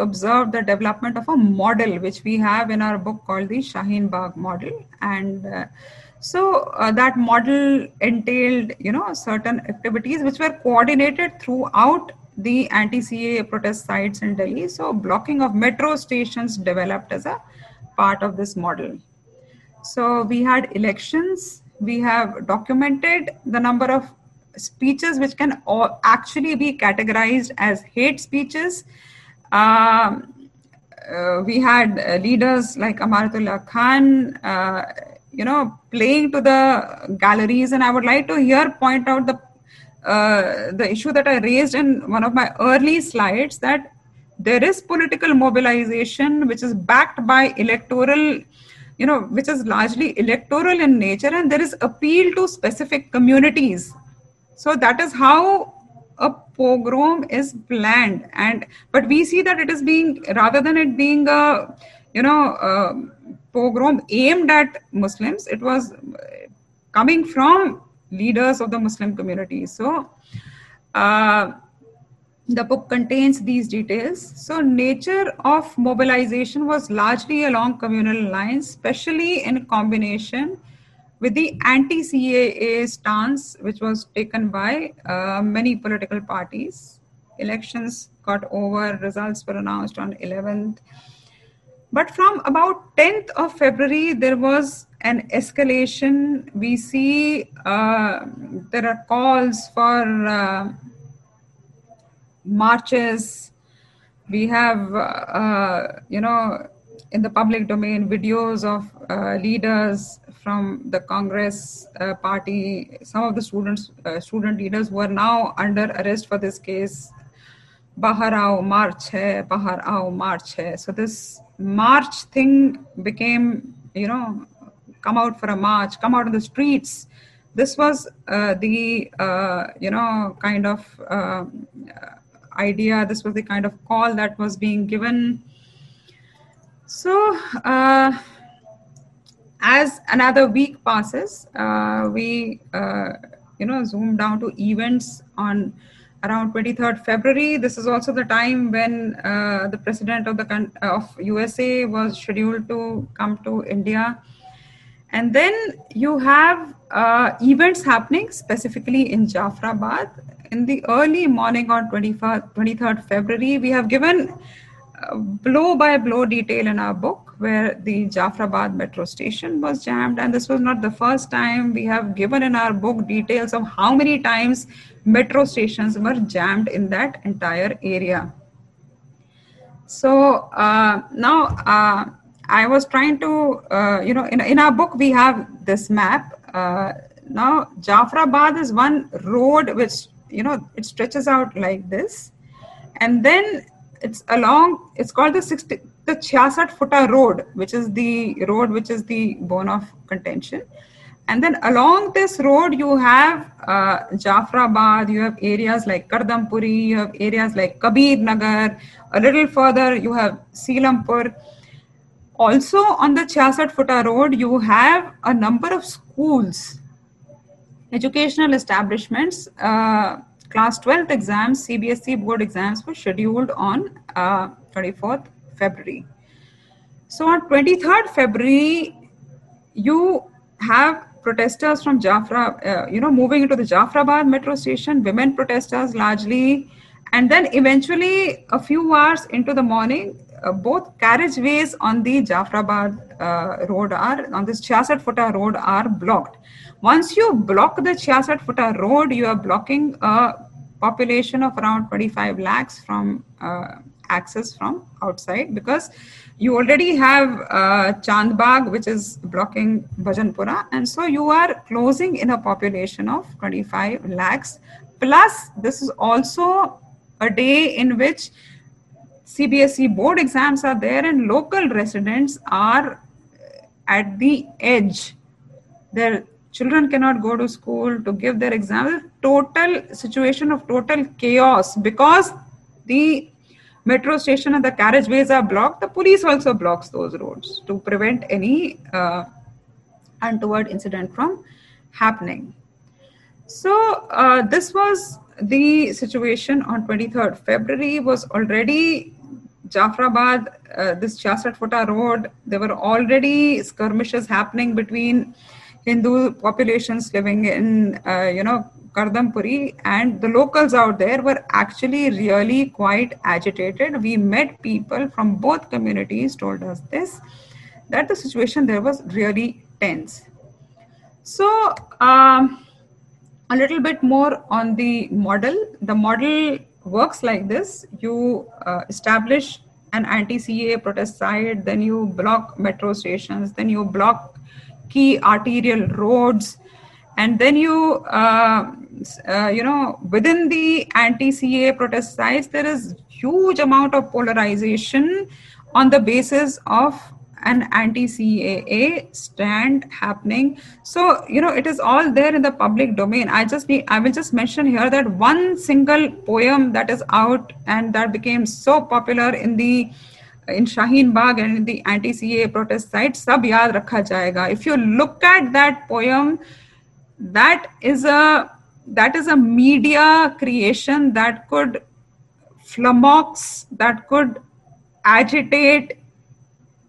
observed the development of a model which we have in our book called the Shaheen Bagh model. And that model entailed, certain activities which were coordinated throughout the anti-CA protest sites in Delhi. So blocking of metro stations developed as a part of this model. So we had elections. We have documented the number of speeches which can actually be categorized as hate speeches. We had leaders like Amaratullah Khan, playing to the galleries. And I would like to here point out the issue that I raised in one of my early slides, that there is political mobilization which is backed by electoral, which is largely electoral in nature, and there is appeal to specific communities. So that is how a pogrom is planned, but we see that it is being, rather than it being a pogrom aimed at Muslims. It was coming from leaders of the Muslim community. So the book contains these details. So nature of mobilization was largely along communal lines, especially in combination with the anti-CAA stance, which was taken by many political parties. Elections got over, results were announced on 11th. But from about 10th of February, there was an escalation. We see there are calls for marches. We have, in the public domain, videos of leaders from the Congress party. Some of the student leaders were now under arrest for this case. Bahar Aao March hai, Bahar Aao March hai. So this march thing became, come out for a march, come out on the streets. This was the kind of idea. This was the kind of call that was being given. So as another week passes, we zoom down to events on around 23rd February. This is also the time when the president of USA was scheduled to come to India. And then you have events happening specifically in Jafrabad. In the early morning on 23rd February, we have given blow by blow detail in our book where the Jafrabad metro station was jammed, and this was not the first time. We have given in our book details of how many times metro stations were jammed in that entire area. So now I was trying to, in our book we have this map. Now Jafrabad is one road which, it stretches out like this, and then it's called the 66-foot road, which is the road which is the bone of contention. And then along this road, you have Jafrabad, you have areas like Kardampuri, you have areas like Kabir Nagar, a little further, you have Seelampur. Also on the 66-foot road, you have a number of schools, educational establishments. Class 12 exams, CBSE board exams were scheduled on 24th February. So on 23rd February, you have protesters from moving into the Jafrabad metro station, women protesters largely. And then eventually a few hours into the morning, both carriageways on the Jafrabad road on this 66-foot road are blocked. Once you block the 66-foot road, you are blocking a population of around 25 lakhs from access from outside, because you already have Chand Bagh, which is blocking Bhajanpura. And so you are closing in a population of 25 lakhs. Plus, this is also a day in which CBSE board exams are there and local residents are at the edge. Their children cannot go to school to give their exams. Total situation of total chaos, because the metro station and the carriageways are blocked. The police also blocks those roads to prevent any untoward incident from happening. So this was the situation on 23rd February. Was already Jafrabad, this 66-foot road, there were already skirmishes happening between Hindu populations living in, Kardampuri, and the locals out there were actually really quite agitated. We met people from both communities told us this, that the situation there was really tense. So, a little bit more on the model. The model works like this. You establish an anti-CAA protest site, then you block metro stations, then you block key arterial roads, and then you, within the anti-CAA protest sites, there is huge amount of polarization on the basis of an anti-CAA stand happening. So, it is all there in the public domain. I will just mention here that one single poem that is out and that became so popular in the in Shaheen Bagh and in the anti-CAA protest site, sab yaad rakha jayega. If you look at that poem, that is a media creation that could flummox, that could agitate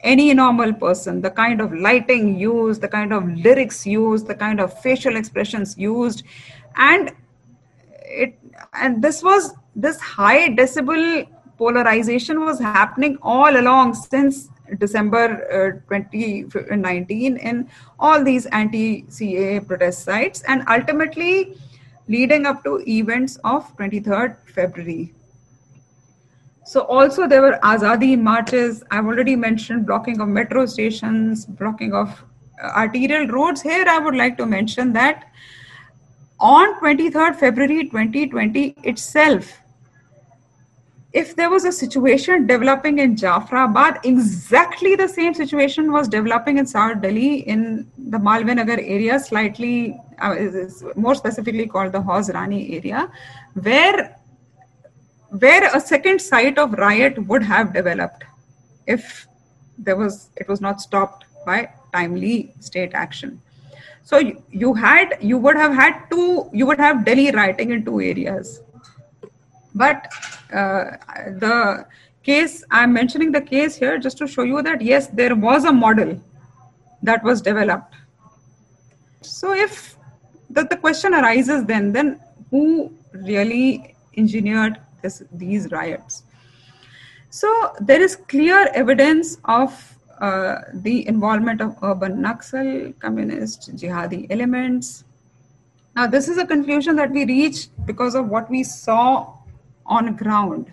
any normal person. The kind of lighting used, the kind of lyrics used, the kind of facial expressions used, and this high decibel polarization was happening all along since December 2019 in all these anti-CAA protest sites, and ultimately leading up to events of 23rd February. So also there were Azadi marches. I've already mentioned blocking of metro stations, blocking of arterial roads. Here I would like to mention that on 23rd February 2020 itself, if there was a situation developing in Jafrabad, exactly the same situation was developing in South Delhi in the Malviya Nagar area, slightly more specifically called the Hausrani area, where a second site of riot would have developed if it was not stopped by timely state action. So you would have Delhi rioting in two areas. But the case, I'm mentioning the case here just to show you that, yes, there was a model that was developed. So if the question arises then who really engineered these riots? So there is clear evidence of the involvement of urban Naxal, communist, jihadi elements. Now this is a conclusion that we reached because of what we saw on ground.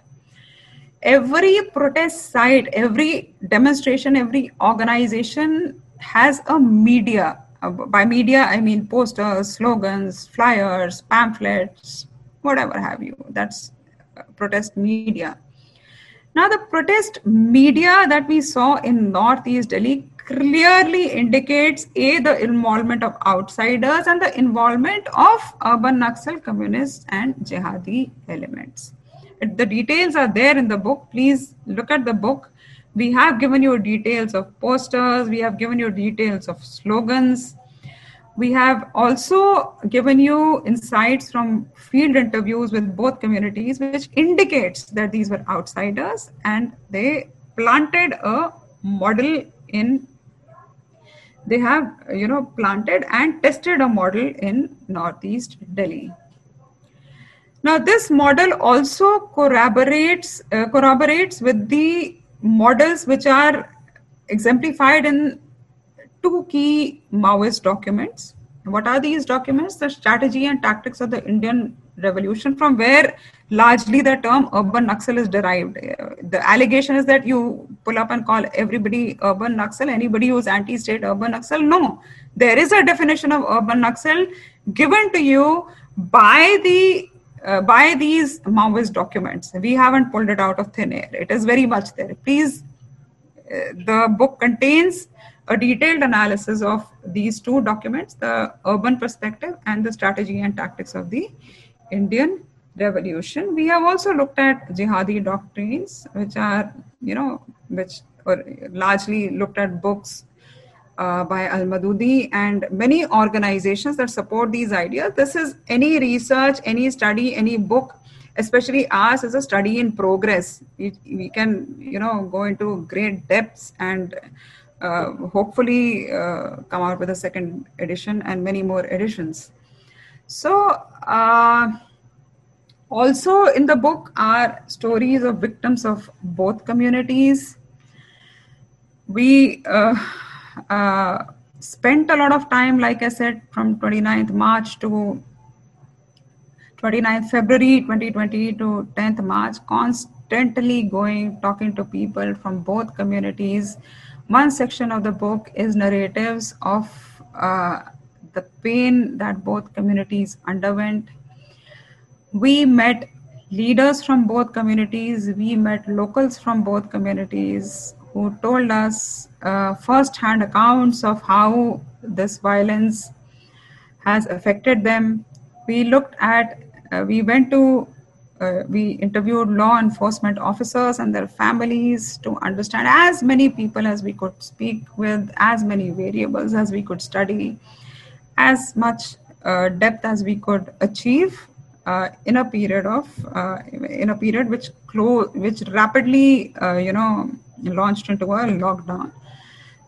Every protest site, every demonstration, every organization has a media. By media, I mean posters, slogans, flyers, pamphlets, whatever have you. That's protest media. Now, the protest media that we saw in Northeast Delhi clearly indicates the involvement of outsiders and the involvement of urban Naxal, communists, and jihadi elements. The details are there in the book. Please look at the book. We have given you details of posters. We have given you details of slogans. We have also given you insights from field interviews with both communities, which indicates that these were outsiders and they planted a model planted and tested a model in Northeast Delhi. Now, this model also corroborates with the models which are exemplified in two key Maoist documents. What are these documents? The Strategy and Tactics of the Indian Revolution, from where largely the term urban Naxal is derived. The allegation is that you pull up and call everybody urban Naxal, anybody who's anti-state urban Naxal. No, there is a definition of urban Naxal given to you by these Maoist documents. We haven't pulled it out of thin air. It is very much there. Please, the book contains a detailed analysis of these two documents, the urban perspective and the Strategy and Tactics of the Indian Revolution. We have also looked at jihadi doctrines, which were largely looked at books by Al-Madudi and many organizations that support these ideas. This is any research, any study, any book, especially ours is a study in progress. We can, go into great depths and hopefully come out with a second edition and many more editions. So also in the book are stories of victims of both communities. We spent a lot of time, like I said, from 29th March to 29th February 2020 to 10th March, constantly talking to people from both communities. One section of the book is narratives of the pain that both communities underwent. We met leaders from both communities. We met locals from both communities who told us first-hand accounts of how this violence has affected them. We went to we interviewed law enforcement officers and their families to understand as many people as we could speak with, as many variables as we could study, as much depth as we could achieve in a period of which rapidly launched into a lockdown.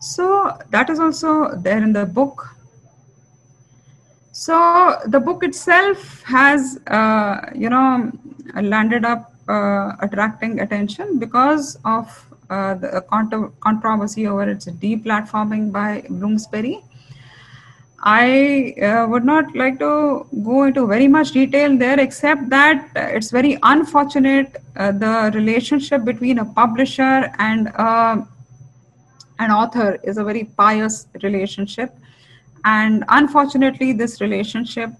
So that is also there in the book. So the book itself has landed up attracting attention because of the controversy over its deplatforming by Bloomsbury. I would not like to go into very much detail there, except that it's very unfortunate the relationship between a publisher and an author is a very pious relationship. And unfortunately, this relationship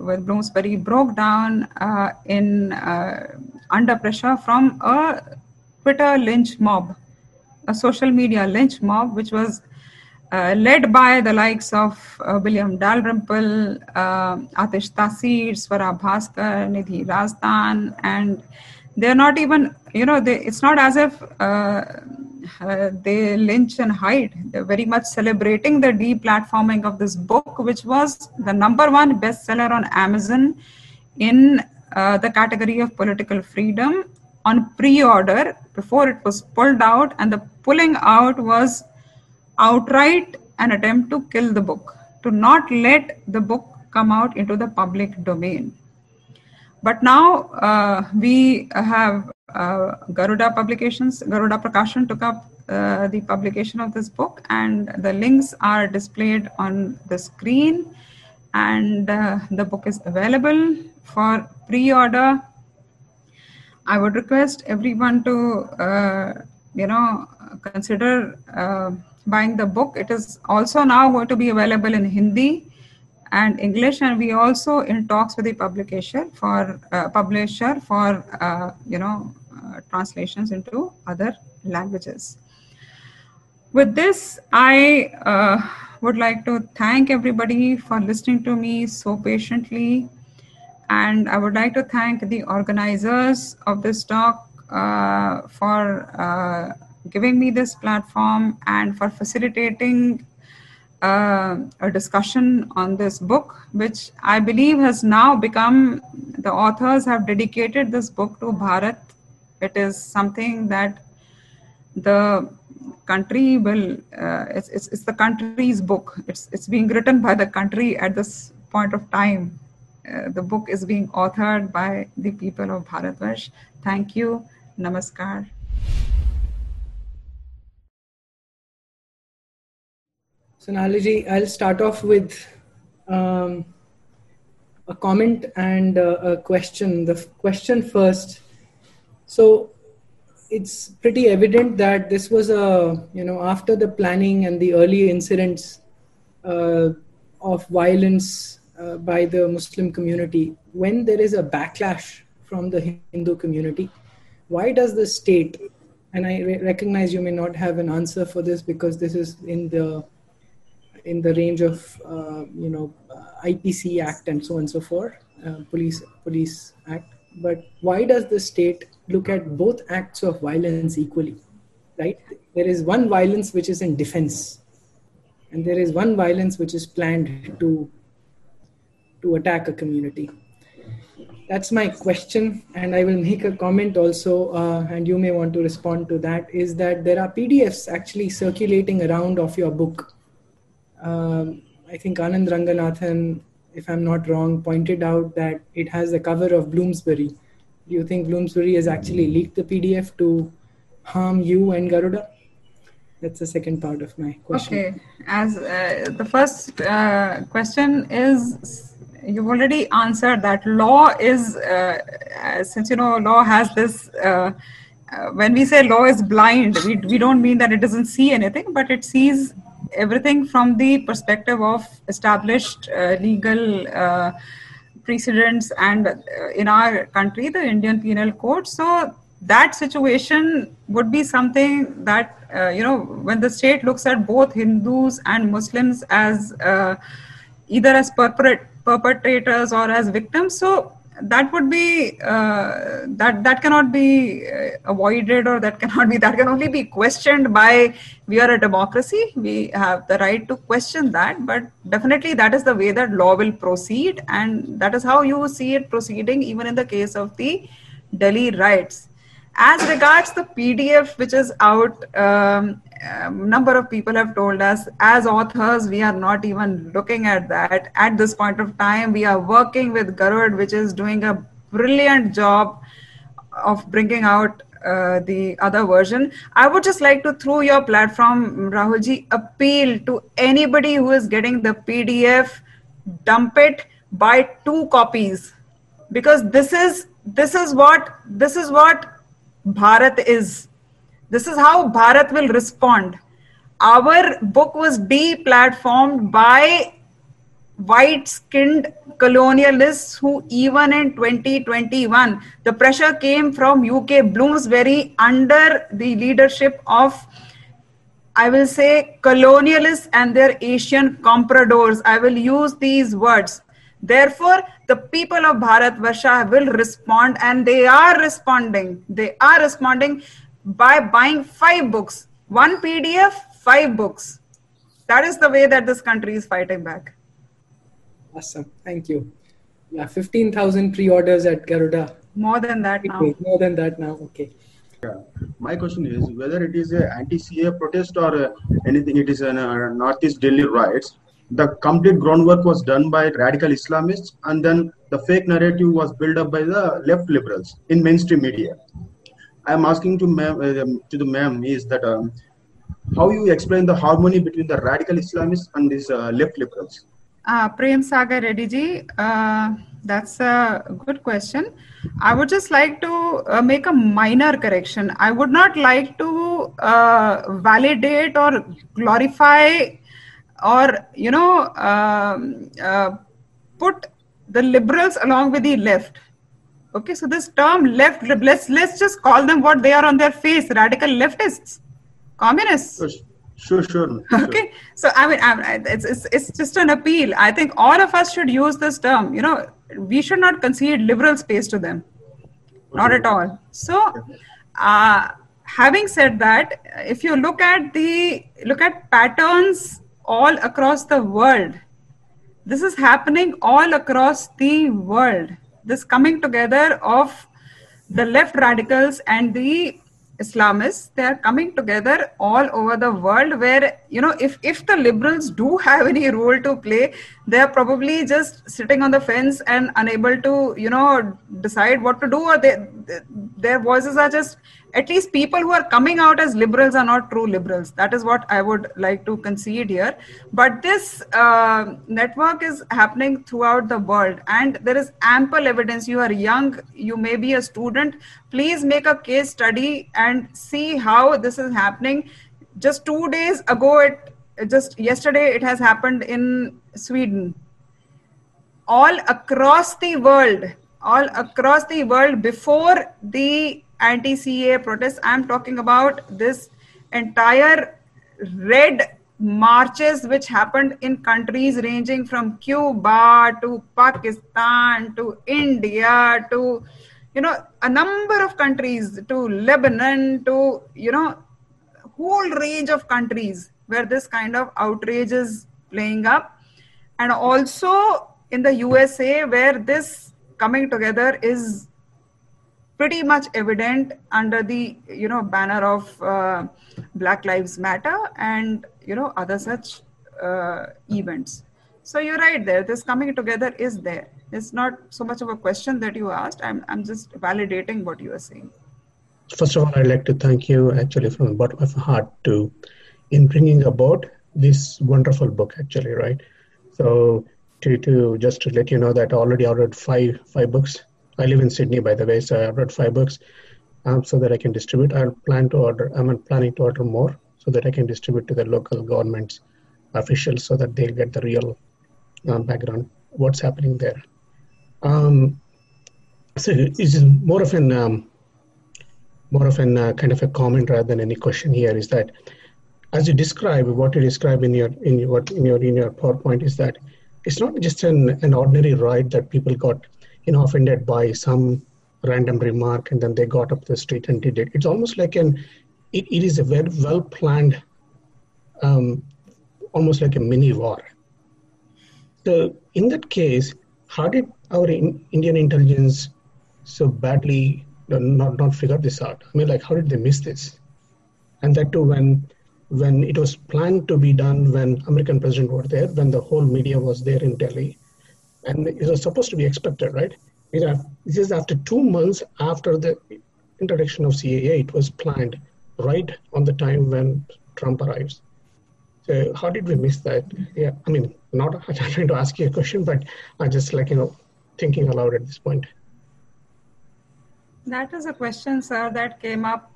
with Bloomsbury broke down under pressure from a Twitter lynch mob, a social media lynch mob, which was led by the likes of William Dalrymple, Aatish Tasir, Swara Bhaskar, Nidhi Rajdhan, and they're not even, it's not as if they lynch and hide. They're very much celebrating the deplatforming of this book, which was the #1 bestseller on Amazon in the category of political freedom on pre-order before it was pulled out, and the pulling out was outright an attempt to kill the book, to not let the book come out into the public domain. But now we have Garuda Publications, Garuda Prakashan took up the publication of this book, and the links are displayed on the screen, and the book is available for pre-order. I would request everyone to, consider buying the book. It is also now going to be available in Hindi and English, and we also in talks with the publisher for translations into other languages. With this, I would like to thank everybody for listening to me so patiently, and I would like to thank the organizers of this talk for giving me this platform and for facilitating a discussion on this book, which I believe has now become, the authors have dedicated this book to Bharat. It is something that the country will, it's the country's book. It's being written by the country at this point of time. The book is being authored by the people of Bharatvarsh. Thank you. Namaskar. Sonali ji, I'll start off with a comment and a question. The question first. So it's pretty evident that this was a, after the planning and the early incidents of violence by the Muslim community, when there is a backlash from the Hindu community, why does the state, and I recognize you may not have an answer for this because this is in the range of IPC Act and so on and so forth, Police Act. But why does the state look at both acts of violence equally, right? There is one violence which is in defense, and there is one violence which is planned to attack a community. That's my question, and I will make a comment also, and you may want to respond to that, is that there are PDFs actually circulating around of your book. I think Anand Ranganathan, if I'm not wrong, pointed out that it has the cover of Bloomsbury. Do you think Bloomsbury has actually leaked the PDF to harm you and Garuda? That's the second part of my question. Okay. As the first question is, you've already answered that law is, since law has this, when we say law is blind, we don't mean that it doesn't see anything, but it sees everything from the perspective of established legal precedents, and in our country, the Indian Penal Code. So that situation would be something that, when the state looks at both Hindus and Muslims as either as perpetrators or as victims. So that would be that cannot be avoided, or that can only be questioned by, we are a democracy, we have the right to question that, but definitely that is the way that law will proceed, and that is how you see it proceeding even in the case of the Delhi riots. As regards the PDF which is out, number of people have told us, as authors we are not even looking at that at this point of time. We are working with Garud, which is doing a brilliant job of bringing out the other version. I would just like to, through your platform, Rahulji, appeal to anybody who is getting the PDF, dump it, buy 2 copies, because this is what Bharat is. This is how Bharat will respond. Our book was deplatformed by white-skinned colonialists who, even in 2021, the pressure came from UK Bloomsbury under the leadership of, I will say, colonialists and their Asian compradors. I will use these words. Therefore, the people of Bharatvarsha will respond, and they are responding. They are responding by buying 5 books. 1 PDF, 5 books. That is the way that this country is fighting back. Awesome. Thank you. Yeah, 15,000 pre-orders at Garuda. More than that now. More than that now. Okay. Yeah. My question is whether it is an anti-CA protest or anything, it is an Northeast Delhi riots. The complete groundwork was done by radical Islamists, and then the fake narrative was built up by the left liberals in mainstream media. I am asking to the ma'am is that how you explain the harmony between the radical Islamists and these left liberals? Prem Sagar Reddy ji, that's a good question. I would just like to make a minor correction. I would not like to validate or glorify or, you know, put the liberals along with the left. Okay, so this term left, let's just call them what they are on their face, radical leftists, communists. Sure. Okay, so I mean it's just an appeal. I think all of us should use this term. You know, we should not concede liberal space to them, not at all. So, having said that, if you look at patterns all across the world, this is happening all across the world. This coming together of the left radicals and the Islamists, they are coming together all over the world, where, you know, if the liberals do have any role to play, they are probably just sitting on the fence and unable to, you know, decide what to do, or their voices are just, at least people who are coming out as liberals are not true liberals. That is what I would like to concede here. But this network is happening throughout the world, and there is ample evidence. You are young, you may be a student. Please make a case study and see how this is happening. Just 2 days ago, just yesterday, it has happened in Sweden. All across the world, before the anti-CA protests, I'm talking about this entire red marches which happened in countries ranging from Cuba to Pakistan to India to, you know, a number of countries, to Lebanon, to, you know, whole range of countries where this kind of outrage is playing up. And also in the USA, where this coming together is pretty much evident under the, you know, banner of Black Lives Matter and, you know, other such events. So you're right there. This coming together is there. It's not so much of a question that you asked. I'm just validating what you are saying. First of all, I'd like to thank you actually from the bottom of my heart too, in bringing about this wonderful book actually, right? So to just to let you know that already I read five books. I live in Sydney, by the way, so I've read 5 books so that I can distribute. I'm planning to order more so that I can distribute to the local government officials so that they'll get the real background, what's happening there. So it's more of a kind of a comment rather than any question here. Is that as you describe what you describe in your PowerPoint, is that it's not just an ordinary riot that people got offended by some random remark, and then they got up the street and did it. It's almost like it is a very well planned, almost like a mini war. So in that case, how did our Indian intelligence so badly not figure this out? I mean, like, how did they miss this? And that too, when it was planned to be done, when American president were there, when the whole media was there in Delhi, and it was supposed to be expected, right? This is after 2 months after the introduction of CAA. It was planned right on the time when Trump arrives. So how did we miss that? Yeah, I mean, I'm trying to ask you a question, but I'm just thinking aloud at this point. That is a question, sir, that came up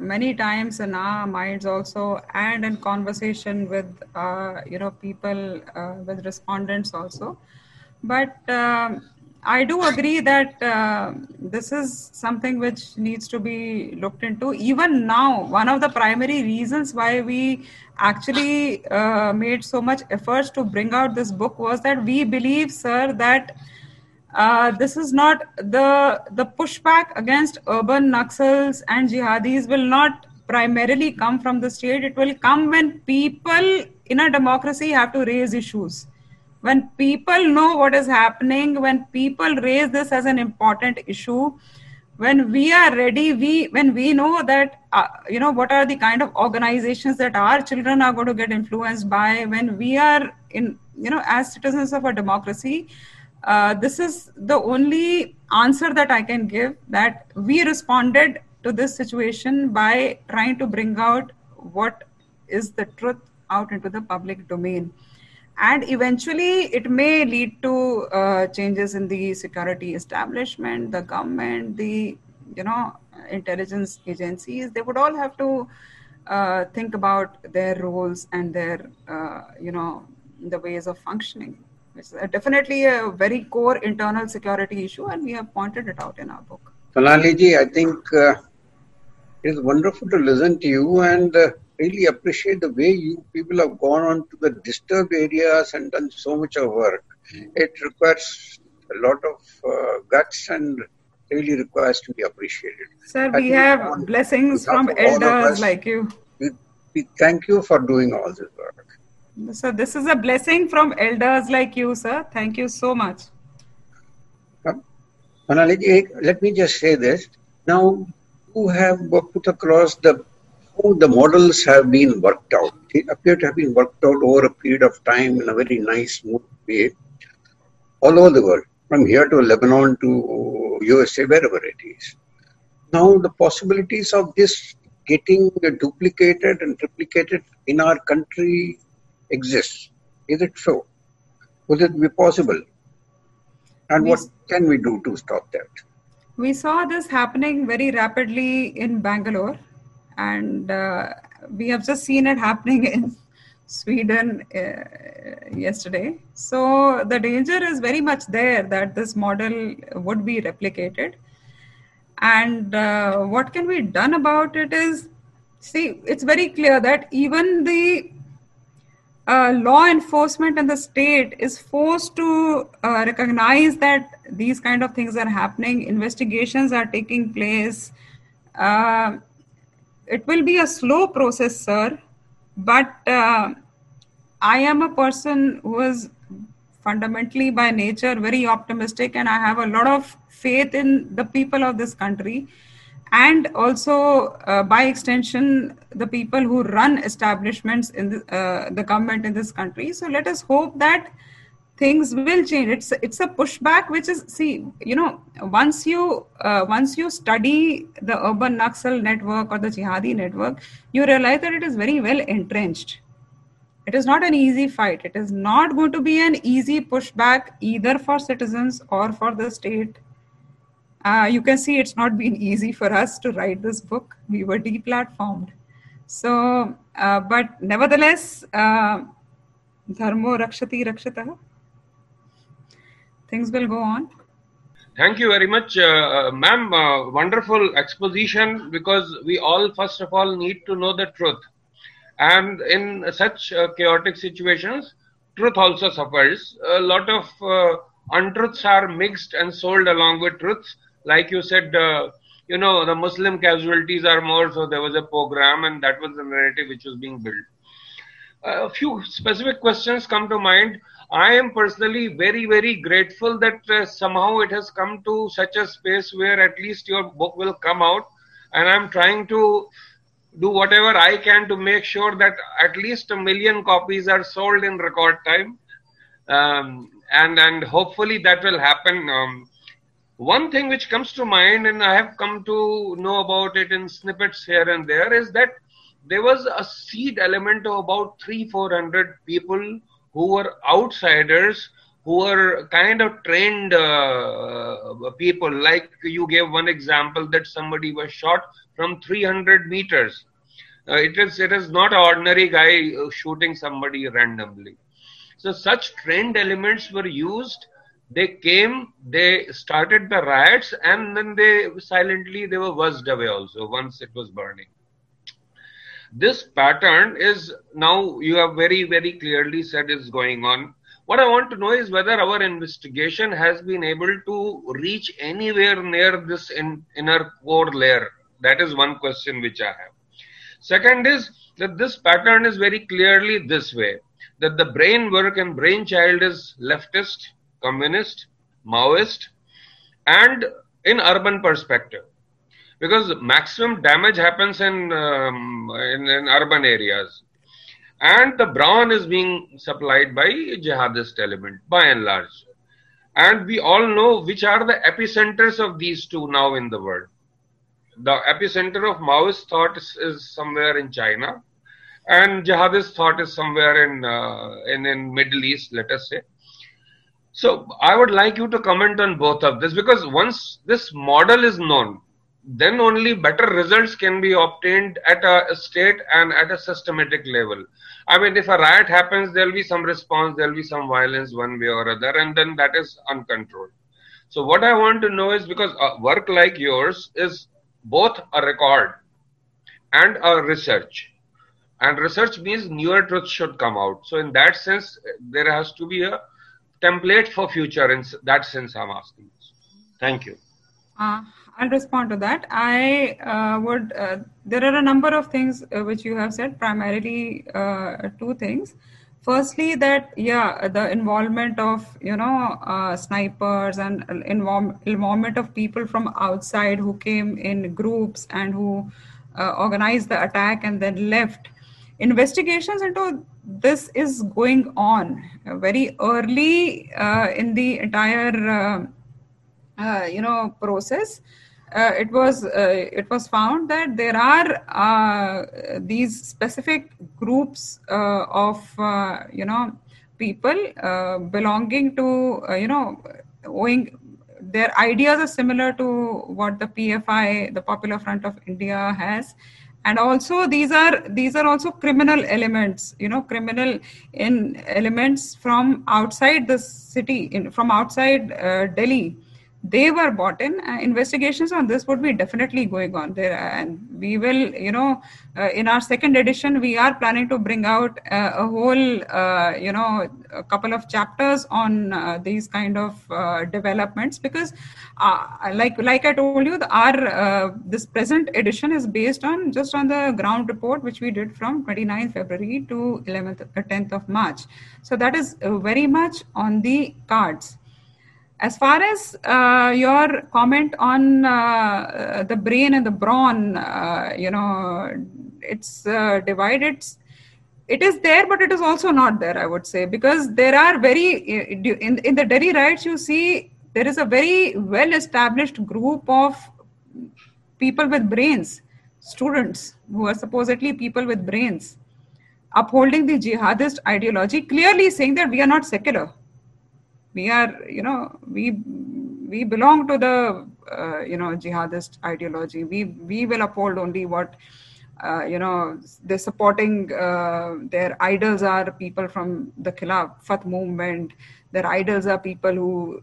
many times in our minds also, and in conversation with, people, with respondents also. But I do agree that this is something which needs to be looked into. Even now, one of the primary reasons why we actually made so much efforts to bring out this book was that we believe, sir, that this is not the pushback against urban Naxals and jihadis will not primarily come from the state. It will come when people in a democracy have to raise issues. When people know what is happening, when people raise this as an important issue, when we are ready, when we know that, what are the kind of organizations that our children are going to get influenced by, when we are in, as citizens of a democracy, this is the only answer that I can give, that we responded to this situation by trying to bring out what is the truth out into the public domain. And eventually, it may lead to changes in the security establishment, the government, the intelligence agencies. They would all have to think about their roles and their the ways of functioning. It's definitely a very core internal security issue, and we have pointed it out in our book. Sonali ji, I think it is wonderful to listen to you, and really appreciate the way you people have gone on to the disturbed areas and done so much of work. It requires a lot of guts and really requires to be appreciated. Sir, we have blessings from elders like you. We thank you for doing all this work. Sir, this is a blessing from elders like you, sir. Thank you so much. Let me just say this. Now, you have put across how the models have been worked out. They appear to have been worked out over a period of time in a very nice, smooth way all over the world, from here to Lebanon to USA, wherever it is. Now, the possibilities of this getting duplicated and replicated in our country exists. Is it so? Would it be possible? And what can we do to stop that? We saw this happening very rapidly in Bangalore. And we have just seen it happening in Sweden yesterday. So the danger is very much there that this model would be replicated. And what can be done about it is, it's very clear that even the law enforcement in the state is forced to recognize that these kind of things are happening. Investigations are taking place. It will be a slow process, sir, but I am a person who is fundamentally by nature very optimistic, and I have a lot of faith in the people of this country, and also by extension, the people who run establishments in the government in this country. So let us hope that things will change. It's a pushback, which is, once you study the urban Naxal network or the jihadi network, you realize that it is very well entrenched. It is not an easy fight. It is not going to be an easy pushback either for citizens or for the state. You can see it's not been easy for us to write this book. We were deplatformed. So, but nevertheless, dharmo rakshati rakshataha. Things will go on. Thank you very much, ma'am. Wonderful exposition, because we all, first of all, need to know the truth. And in such chaotic situations, truth also suffers. A lot of untruths are mixed and sold along with truths. Like you said, the Muslim casualties are more, so there was a pogrom, and that was the narrative which was being built. A few specific questions come to mind. I am personally very, very grateful that somehow it has come to such a space where at least your book will come out, and I'm trying to do whatever I can to make sure that at least 1 million copies are sold in record time. And hopefully that will happen. One thing which comes to mind, and I have come to know about it in snippets here and there, is that there was a seed element of about 300-400 people who were outsiders, who were kind of trained people. Like you gave one example that somebody was shot from 300 meters. It is not an ordinary guy shooting somebody randomly. So such trained elements were used. They came, they started the riots, and then they were whisked away also once it was burning. This pattern is now, you have very, very clearly said, is going on. What I want to know is whether our investigation has been able to reach anywhere near this inner core layer. That is one question which I have. Second is that this pattern is very clearly this way, that the brain work and brain child is leftist, communist, Maoist, and in urban perspective, because maximum damage happens in urban areas, and the brawn is being supplied by jihadist element by and large, and we all know which are the epicenters of these two now in the world. The epicenter of Maoist thought is somewhere in China, and jihadist thought is somewhere in Middle East, let us say. So I would like you to comment on both of this, because once this model is known, then only better results can be obtained at a state and at a systematic level. I mean, if a riot happens, there will be some response, there will be some violence one way or other, and then that is uncontrolled. So what I want to know is, because a work like yours is both a record and a research. And research means newer truths should come out. So in that sense, there has to be a template for future. In that sense, I'm asking this. Thank you. I'll respond to that. There are a number of things which you have said, primarily two things. Firstly, that, the involvement of, snipers and involvement of people from outside who came in groups and who organized the attack and then left. Investigations into this is going on very early in the entire, process. It was found that there are these specific groups of people belonging to, owing their ideas are similar to what the PFI, the Popular Front of India, has. And also these are also criminal elements, criminal elements from outside the city, from outside Delhi. They were brought in. Investigations on this would be definitely going on there, and we will, in our second edition, we are planning to bring out a whole, a couple of chapters on these kind of developments, because, like I told you, this present edition is based on just on the ground report which we did from 29th February to 10th of March. So that is very much on the cards. As far as your comment on the brain and the brawn, it's divided. It is there, but it is also not there, I would say, because there are in the Delhi riots, you see, there is a very well-established group of people with brains, students who are supposedly people with brains, upholding the jihadist ideology, clearly saying that we are not secular. We are, we belong to the, jihadist ideology. We will uphold only what they're supporting, their idols are people from the Khilafat movement. Their idols are people who,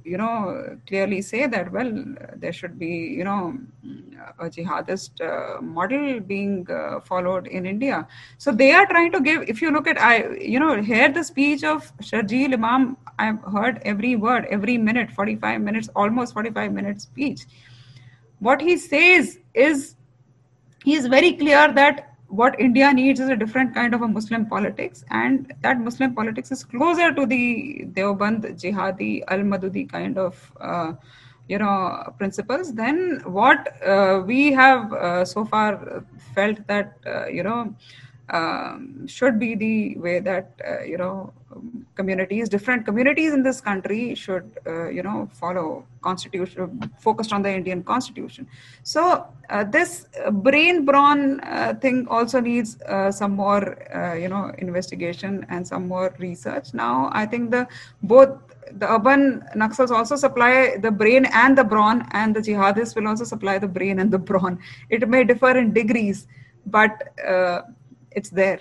clearly say that, well, there should be, a jihadist model being followed in India. So they are trying to give, if you look at, hear the speech of Sharjeel Imam, I've heard every word, every minute, 45 minutes, almost 45 minutes speech. What he says is, he is very clear that what India needs is a different kind of a Muslim politics, and that Muslim politics is closer to the Deoband, Jihadi, Al-Madudi kind of, principles than what we have so far felt that, should be the way that, different communities in this country should, follow constitution, focused on the Indian constitution. So this brain brawn thing also needs some more, investigation and some more research. Now, I think both the urban Naxals also supply the brain and the brawn, and the jihadists will also supply the brain and the brawn. It may differ in degrees, but it's there.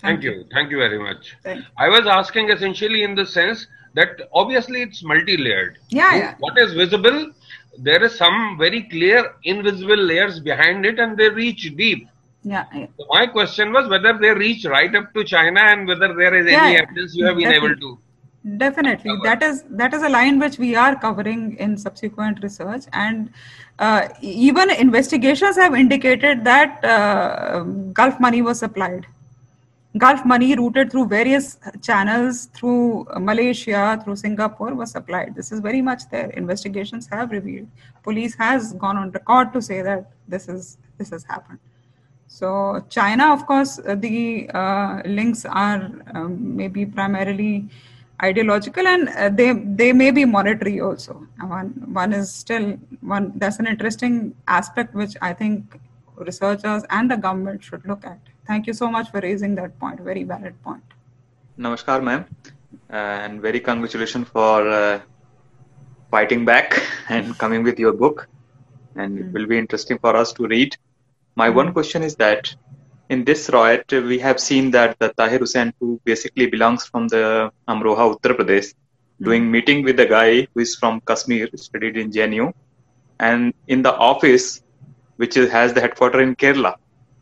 Thank you. Thank you very much. I was asking essentially in the sense that obviously it's multi-layered. Yeah. What is visible, there is some very clear invisible layers behind it, and they reach deep. Yeah. So my question was whether they reach right up to China, and whether there is any evidence you have been able to. Definitely. Cover. That is a line which we are covering in subsequent research, and even investigations have indicated that Gulf money was supplied. Gulf money routed through various channels, through Malaysia, through Singapore, was supplied. This is very much there. Investigations have revealed. Police has gone on record to say that this has happened. So China, of course, the links are maybe primarily ideological, and they may be monetary also. One that's an interesting aspect which I think researchers and the government should look at. Thank you so much for raising that point. Very valid point. Namaskar, ma'am. And very congratulations for fighting back and coming with your book. And it will be interesting for us to read. My one question is that in this riot, we have seen that the Tahir Hussain, who basically belongs from the Amroha, Uttar Pradesh, doing meeting with a guy who is from Kashmir, studied in JNU. And in the office, which has the headquarters in Kerala.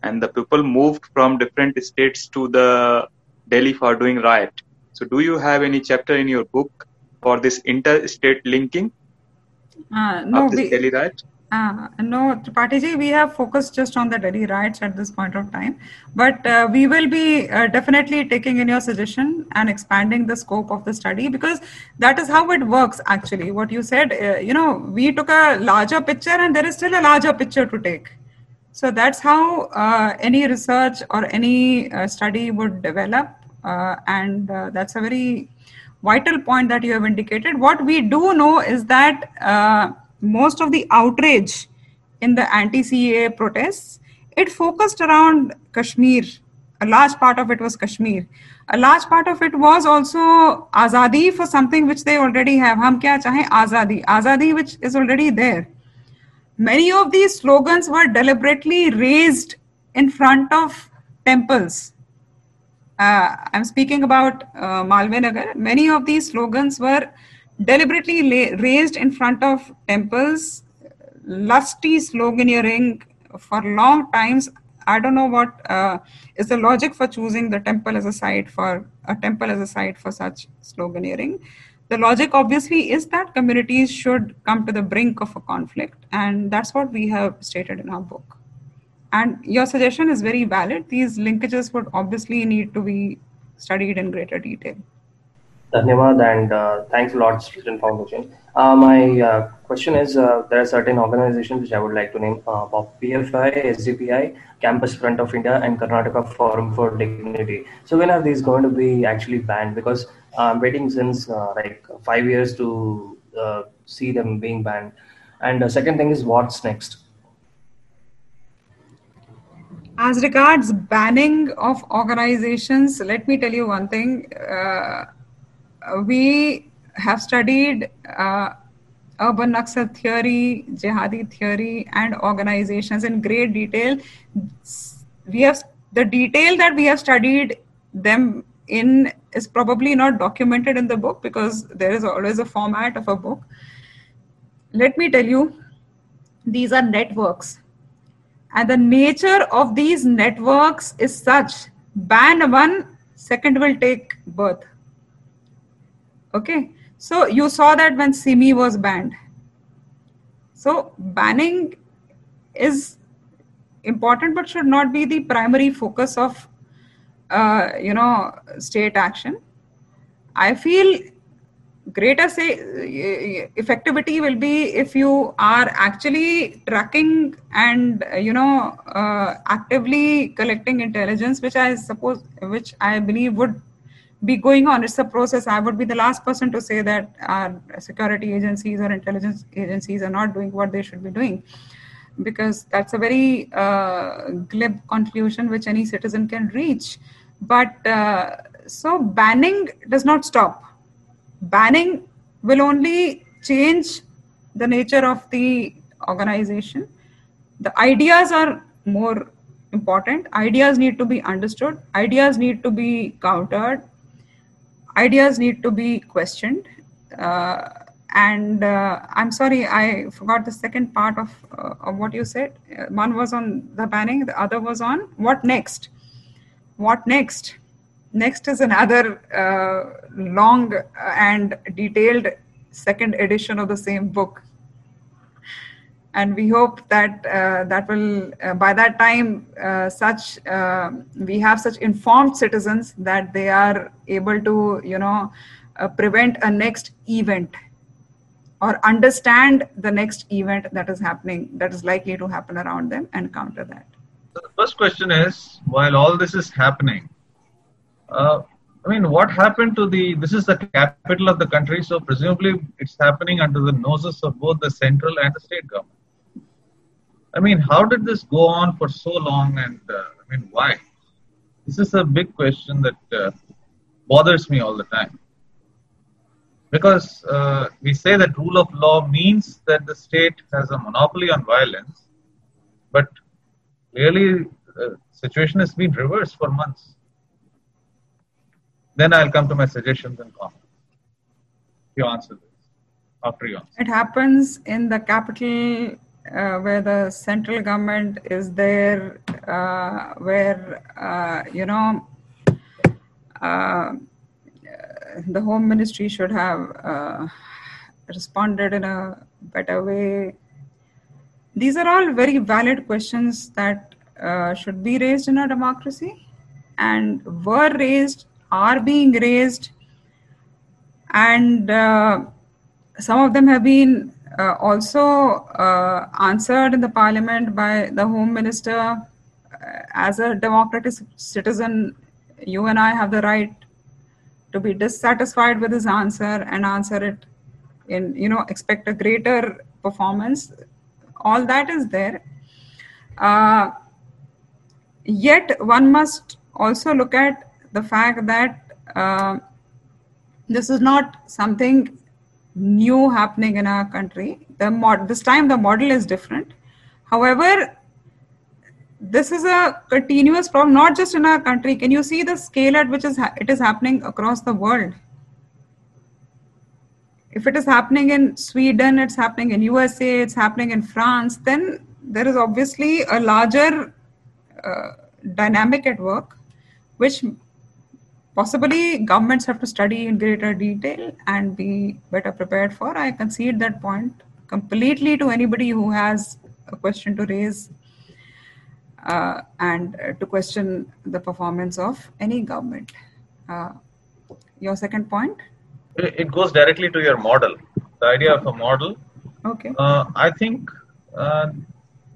And the people moved from different states to the Delhi for doing riot. So do you have any chapter in your book for this interstate linking of this Delhi riot? No, Tripathi, we have focused just on the Delhi riots at this point of time. But we will be definitely taking in your suggestion and expanding the scope of the study, because that is how it works actually. What you said, we took a larger picture, and there is still a larger picture to take. So that's how any research or any study would develop. And that's a very vital point that you have indicated. What we do know is that most of the outrage in the anti-CAA protests, it focused around Kashmir. A large part of it was Kashmir. A large part of it was also Azadi for something which they already have. Hum kya chahe? Azadi. Azadi which is already there. Many of these slogans were deliberately raised in front of temples. I'm speaking about Malviya Nagar. Many of these slogans were deliberately raised in front of temples. Lusty sloganeering for long times. I don't know what is the logic for choosing the temple as a site for such sloganeering. The logic obviously is that communities should come to the brink of a conflict, and that's what we have stated in our book. And your suggestion is very valid. These linkages would obviously need to be studied in greater detail. Dhanyavad, and thanks a lot, Student Foundation. My question is, there are certain organizations which I would like to name, PFI, SDPI, Campus Front of India, and Karnataka Forum for Dignity. So when are these going to be actually banned? Because I'm waiting since 5 years to see them being banned. And the second thing is, what's next? As regards banning of organizations, let me tell you one thing. We have studied urban Naksal theory, jihadi theory, and organizations in great detail. We have the detail that we have studied them in is probably not documented in the book because there is always a format of a book. Let me tell you, these are networks, and the nature of these networks is such: ban one, second will take birth. Okay, so you saw that when Simi was banned. So banning is important, but should not be the primary focus of state action. I feel greater effectivity will be if you are actually tracking and actively collecting intelligence, which I believe would be going on. It's a process. I would be the last person to say that our security agencies or intelligence agencies are not doing what they should be doing, because that's a very glib conclusion which any citizen can reach. But so banning does not stop. Banning will only change the nature of the organization. The ideas are more important. Ideas need to be understood. Ideas need to be countered. Ideas need to be questioned. And I'm sorry, I forgot the second part of what you said. One was on the banning. The other was on what next? What next? Next is another long and detailed second edition of the same book. And we hope that by that time, we have such informed citizens that they are able to, prevent a next event or understand the next event that is happening, that is likely to happen around them, and counter that. So the first question is, while all this is happening, what happened to this is the capital of the country, so presumably it's happening under the noses of both the central and the state government. How did this go on for so long, and why? This is a big question that bothers me all the time. Because we say that rule of law means that the state has a monopoly on violence, but really the situation has been reversed for months. Then I'll come to my suggestions and comments. You answer this after you answer. It happens in the capital where the central government is there, where the Home Ministry should have responded in a better way. These are all very valid questions that should be raised in a democracy, and were raised, are being raised, and some of them have been also answered in the parliament by the Home Minister. As a democratic citizen, you and I have the right to be dissatisfied with his answer and answer it in, expect a greater performance. All that is there. Yet one must also look at the fact that this is not something new happening in our country. This time the model is different. However, this is a continuous problem, not just in our country. Can you see the scale at which it is happening across the world? If it is happening in Sweden, it's happening in USA, it's happening in France, then there is obviously a larger dynamic at work, which possibly governments have to study in greater detail and be better prepared for. I concede that point completely to anybody who has a question to raise and to question the performance of any government. Your second point? It goes directly to your model, the idea of a model. Okay. I think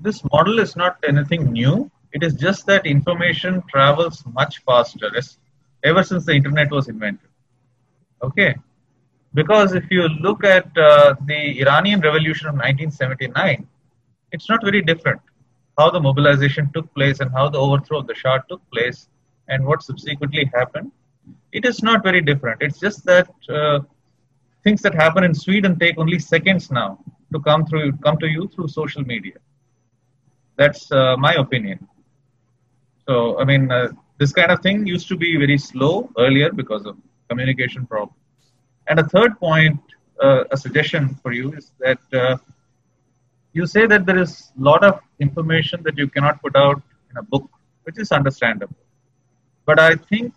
this model is not anything new. It is just that information travels much faster ever since the internet was invented. Okay. Because if you look at the Iranian Revolution of 1979, it's not very different. How the mobilization took place and how the overthrow of the Shah took place and what subsequently happened, it is not very different. It's just that Things that happen in Sweden take only seconds now to come to you through social media. That's my opinion. So, I mean, this kind of thing used to be very slow earlier because of communication problems. And a third point, a suggestion for you is that you say that there is a lot of information that you cannot put out in a book, which is understandable. But I think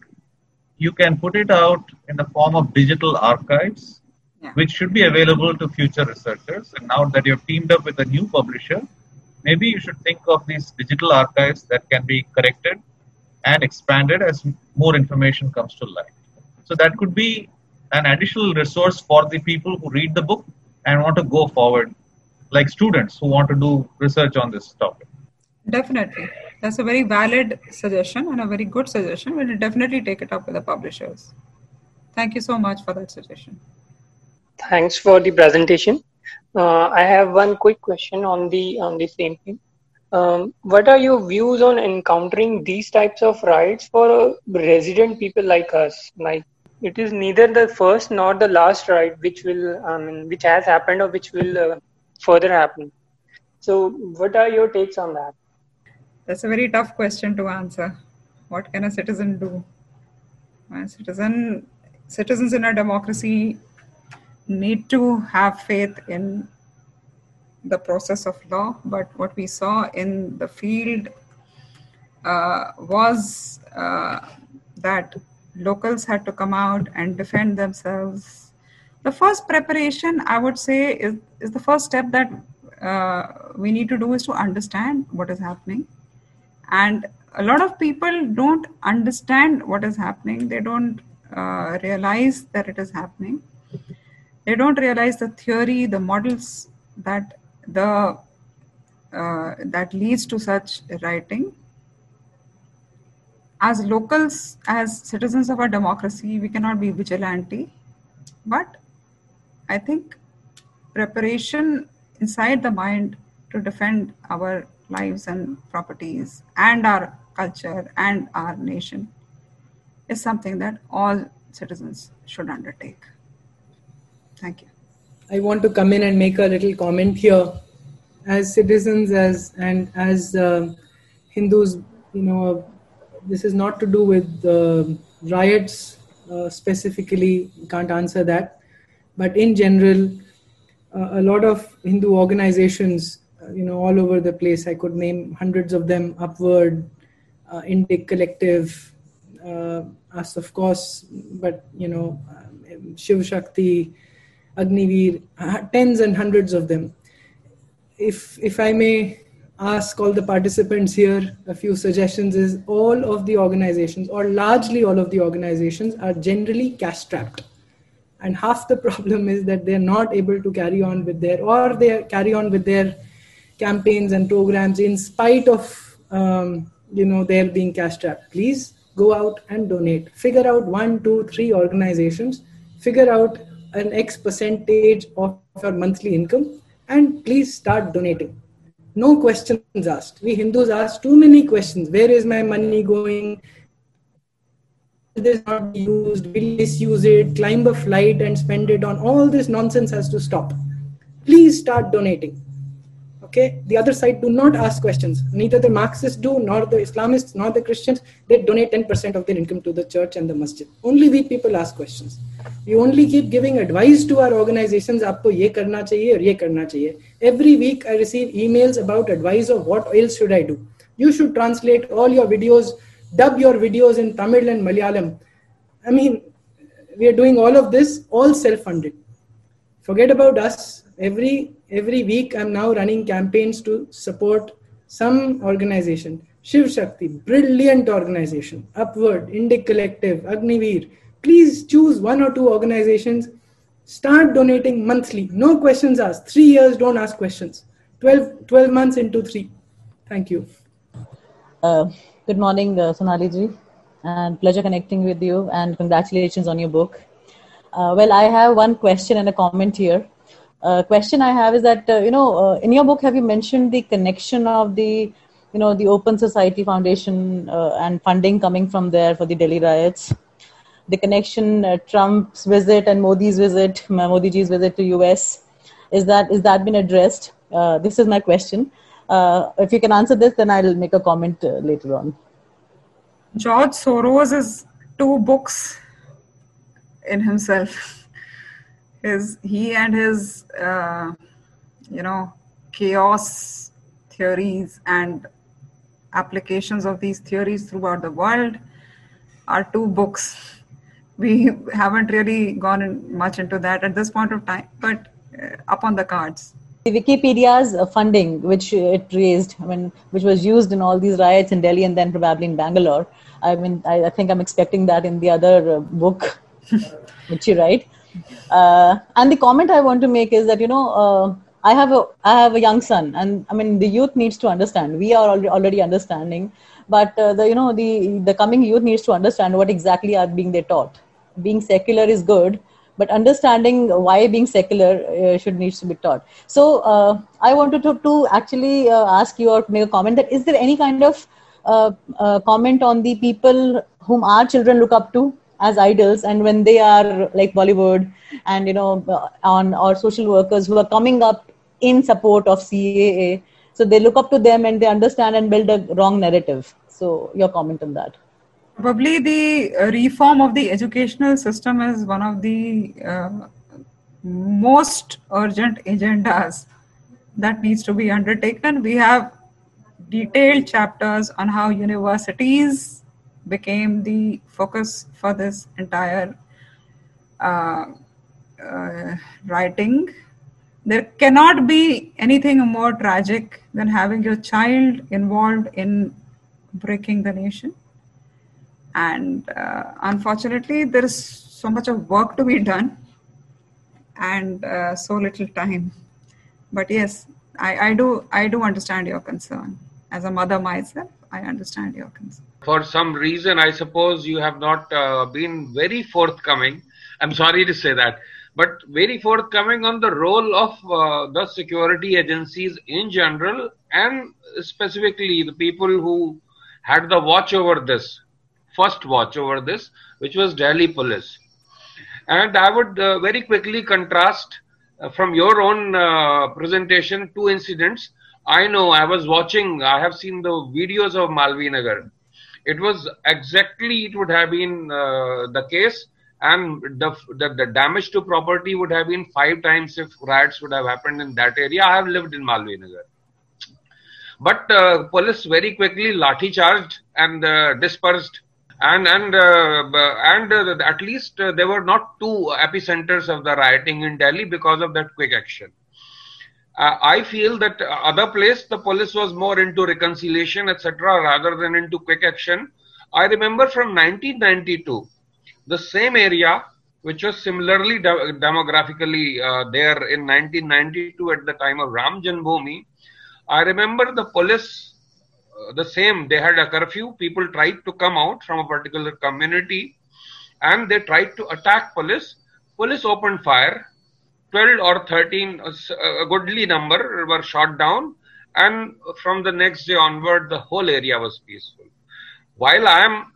you can put it out in the form of digital archives, yeah, which should be available to future researchers. And now that you've teamed up with a new publisher, maybe you should think of these digital archives that can be corrected and expanded as more information comes to light. So that could be an additional resource for the people who read the book and want to go forward, like students who want to do research on this topic. Definitely. That's a very valid suggestion and a very good suggestion. We'll definitely take it up with the publishers. Thank you so much for that suggestion. Thanks for the presentation. I have one quick question on the same thing. What are your views on encountering these types of riots for resident people like us? Like, it is neither the first nor the last riot which has happened or which will further happen. So what are your takes on that? That's a very tough question to answer. What can a citizen do? Citizens in a democracy need to have faith in the process of law, but what we saw in the field was that locals had to come out and defend themselves. The first preparation, I would say, is the first step that we need to do is to understand what is happening. And a lot of people don't understand what is happening. They don't realize that it is happening. They don't realize the theory, the models that leads to such rioting. As locals, as citizens of our democracy, we cannot be vigilante, but I think preparation inside the mind to defend our lives and properties and our culture and our nation is something that all citizens should undertake. Thank you. I want to come in and make a little comment here. As citizens, as Hindus, you know, this is not to do with riots specifically, can't answer that. But in general, a lot of Hindu organizations, you know, all over the place, I could name hundreds of them, Upward, Indic Collective, us of course, but you know, Shiv Shakti, Agniveer, tens and hundreds of them. If I may ask all the participants here, a few suggestions is all of the organizations, or largely all of the organizations, are generally cash-strapped. And half the problem is that they're not able to carry on with their campaigns and programs in spite of, you know, their being cash-strapped. Please go out and donate. Figure out 1, 2, 3 organizations. Figure out an X percentage of your monthly income and please start donating. No questions asked. We Hindus ask too many questions. Where is my money going? Will this not be used? Will this use it? Climb a flight and spend it on all this nonsense has to stop. Please start donating. Okay? The other side do not ask questions. Neither the Marxists do, nor the Islamists, nor the Christians. They donate 10% of their income to the church and the masjid. Only we people ask questions. We only keep giving advice to our organizations. Aapko ye karna chahiye aur ye karna chahiye. Every week I receive emails about advice of what else should I do. You should translate all your videos, dub your videos in Tamil and Malayalam. I mean, we are doing all of this, all self-funded. Forget about us. Every week I'm now running campaigns to support some organization. Shiv Shakti, brilliant organization. Upward, Indic Collective, Agniveer. Please choose 1 or 2 organizations. Start donating monthly. No questions asked. 3 years, don't ask questions. 12 months into 3. Thank you. Good morning, Sonali ji. And pleasure connecting with you. And congratulations on your book. Well, I have one question and a comment here. Question I have is that, in your book, have you mentioned the connection of the, you know, the Open Society Foundation and funding coming from there for the Delhi riots? the connection Trump's visit and Modiji's visit to US, is that been addressed? This is my question. If you can answer this, then I'll make a comment later on. George Soros is two books in himself. He and his chaos theories and applications of these theories throughout the world are two books. We haven't really gone much into that at this point of time, but up on the cards. Wikipedia's funding, which it raised, which was used in all these riots in Delhi and then probably in Bangalore. I think I'm expecting that in the other book, which you write. And the comment I want to make is that, I have a young son, and the youth needs to understand. We are already understanding, but the coming youth needs to understand what exactly are being they taught. Being secular is good, but understanding why being secular needs to be taught. So I wanted to actually ask you or make a comment that is there any kind of comment on the people whom our children look up to as idols, and when they are like Bollywood and on our social workers who are coming up in support of CAA. So they look up to them and they understand and build a wrong narrative. So your comment on that. Probably the reform of the educational system is one of the most urgent agendas that needs to be undertaken. We have detailed chapters on how universities became the focus for this entire writing. There cannot be anything more tragic than having your child involved in breaking the nation. And unfortunately, there is so much of work to be done and so little time. But yes, I do understand your concern. As a mother myself, I understand your concern. For some reason, I suppose you have not been very forthcoming. I'm sorry to say that. But very forthcoming on the role of the security agencies in general, and specifically the people who had the watch over this, first watch over this, which was Delhi police. And I would very quickly contrast from your own presentation two incidents. I know I have seen the videos of Malviya Nagar. It would have been the case. And the damage to property would have been 5 times if riots would have happened in that area. I have lived in Malviya Nagar. But police very quickly lathi charged and dispersed. And at least there were not 2 epicenters of the rioting in Delhi because of that quick action. I feel that other place, the police was more into reconciliation, etc. rather than into quick action. I remember from 1992. The same area, which was similarly demographically there in 1992 at the time of Ram Janmabhoomi, I remember the police, the same, they had a curfew. People tried to come out from a particular community and they tried to attack police. Police opened fire. 12 or 13, a goodly number, were shot down, and from the next day onward, the whole area was peaceful. While I am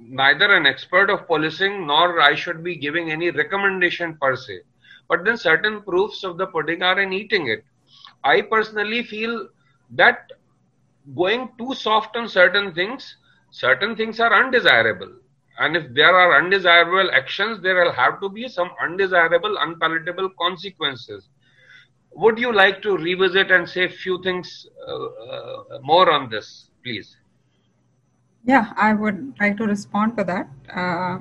neither an expert of policing nor I should be giving any recommendation per se, but then certain proofs of the pudding are in eating it. I personally feel that going too soft on certain things are undesirable. And if there are undesirable actions, there will have to be some undesirable, unpalatable consequences. Would you like to revisit and say a few things more on this, please? Yeah, I would like to respond to that.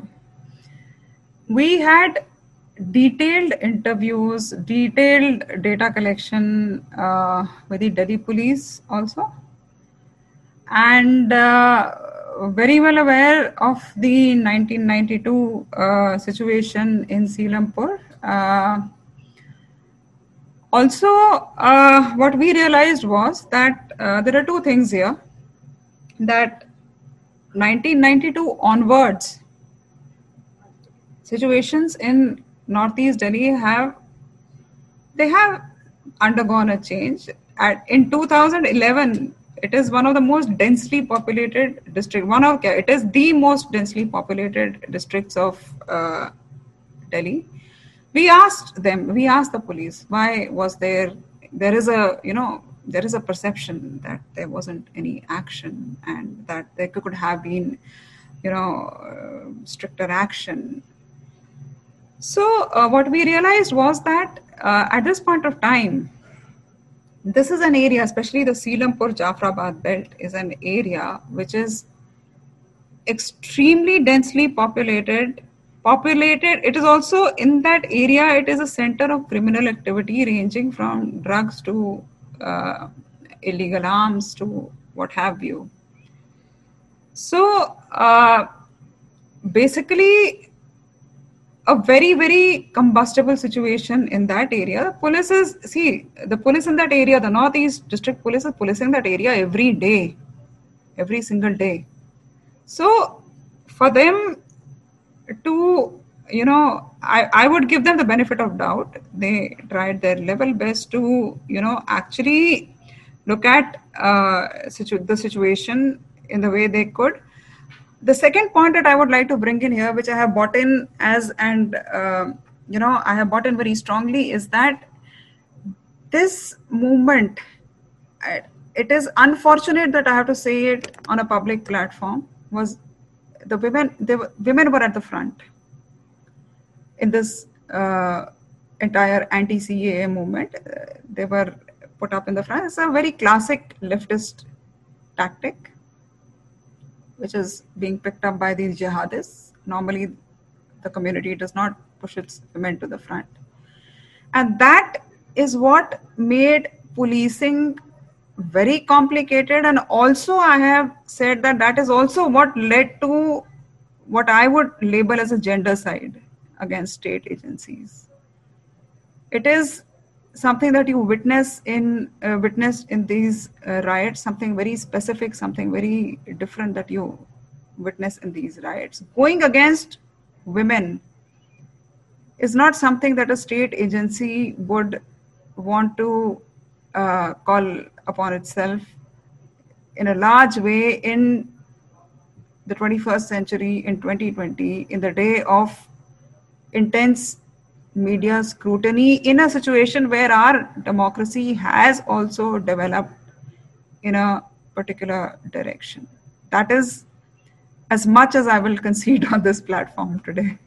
We had detailed interviews, detailed data collection with the Delhi police also, and very well aware of the 1992 situation in Selampur. Also, what we realized was that there are two things here. That 1992 onwards, situations in Northeast Delhi have undergone a change. In 2011, It is one of the most densely populated district. It is the most densely populated districts of Delhi. We asked the police, why was there is a perception that there wasn't any action and that there could have been, stricter action. So what we realized was that at this point of time, this is an area, especially the Selampur-Jafrabad belt is an area which is extremely densely populated. It is also in that area, it is a center of criminal activity ranging from drugs to illegal arms to what have you. So basically a very, very combustible situation in that area. The police in that area, the Northeast District Police is policing that area every day, every single day. So for them to, I would give them the benefit of doubt. They tried their level best to, actually look at the situation in the way they could. The second point that I would like to bring in here, which I have bought in I have bought in very strongly, is that this movement, it is unfortunate that I have to say it on a public platform, was the women. Women were at the front in this entire anti-CAA movement. They were put up in the front. It's a very classic leftist tactic, which is being picked up by these jihadists. Normally, the community does not push its women to the front. And that is what made policing very complicated. And also, I have said that is also what led to what I would label as a gendercide against state agencies. It is something that you witnessed in these riots, something very specific, something very different that you witness in these riots. Going against women is not something that a state agency would want to call upon itself in a large way in the 21st century, in 2020, in the day of intense media scrutiny, in a situation where our democracy has also developed in a particular direction. That is as much as I will concede on this platform today.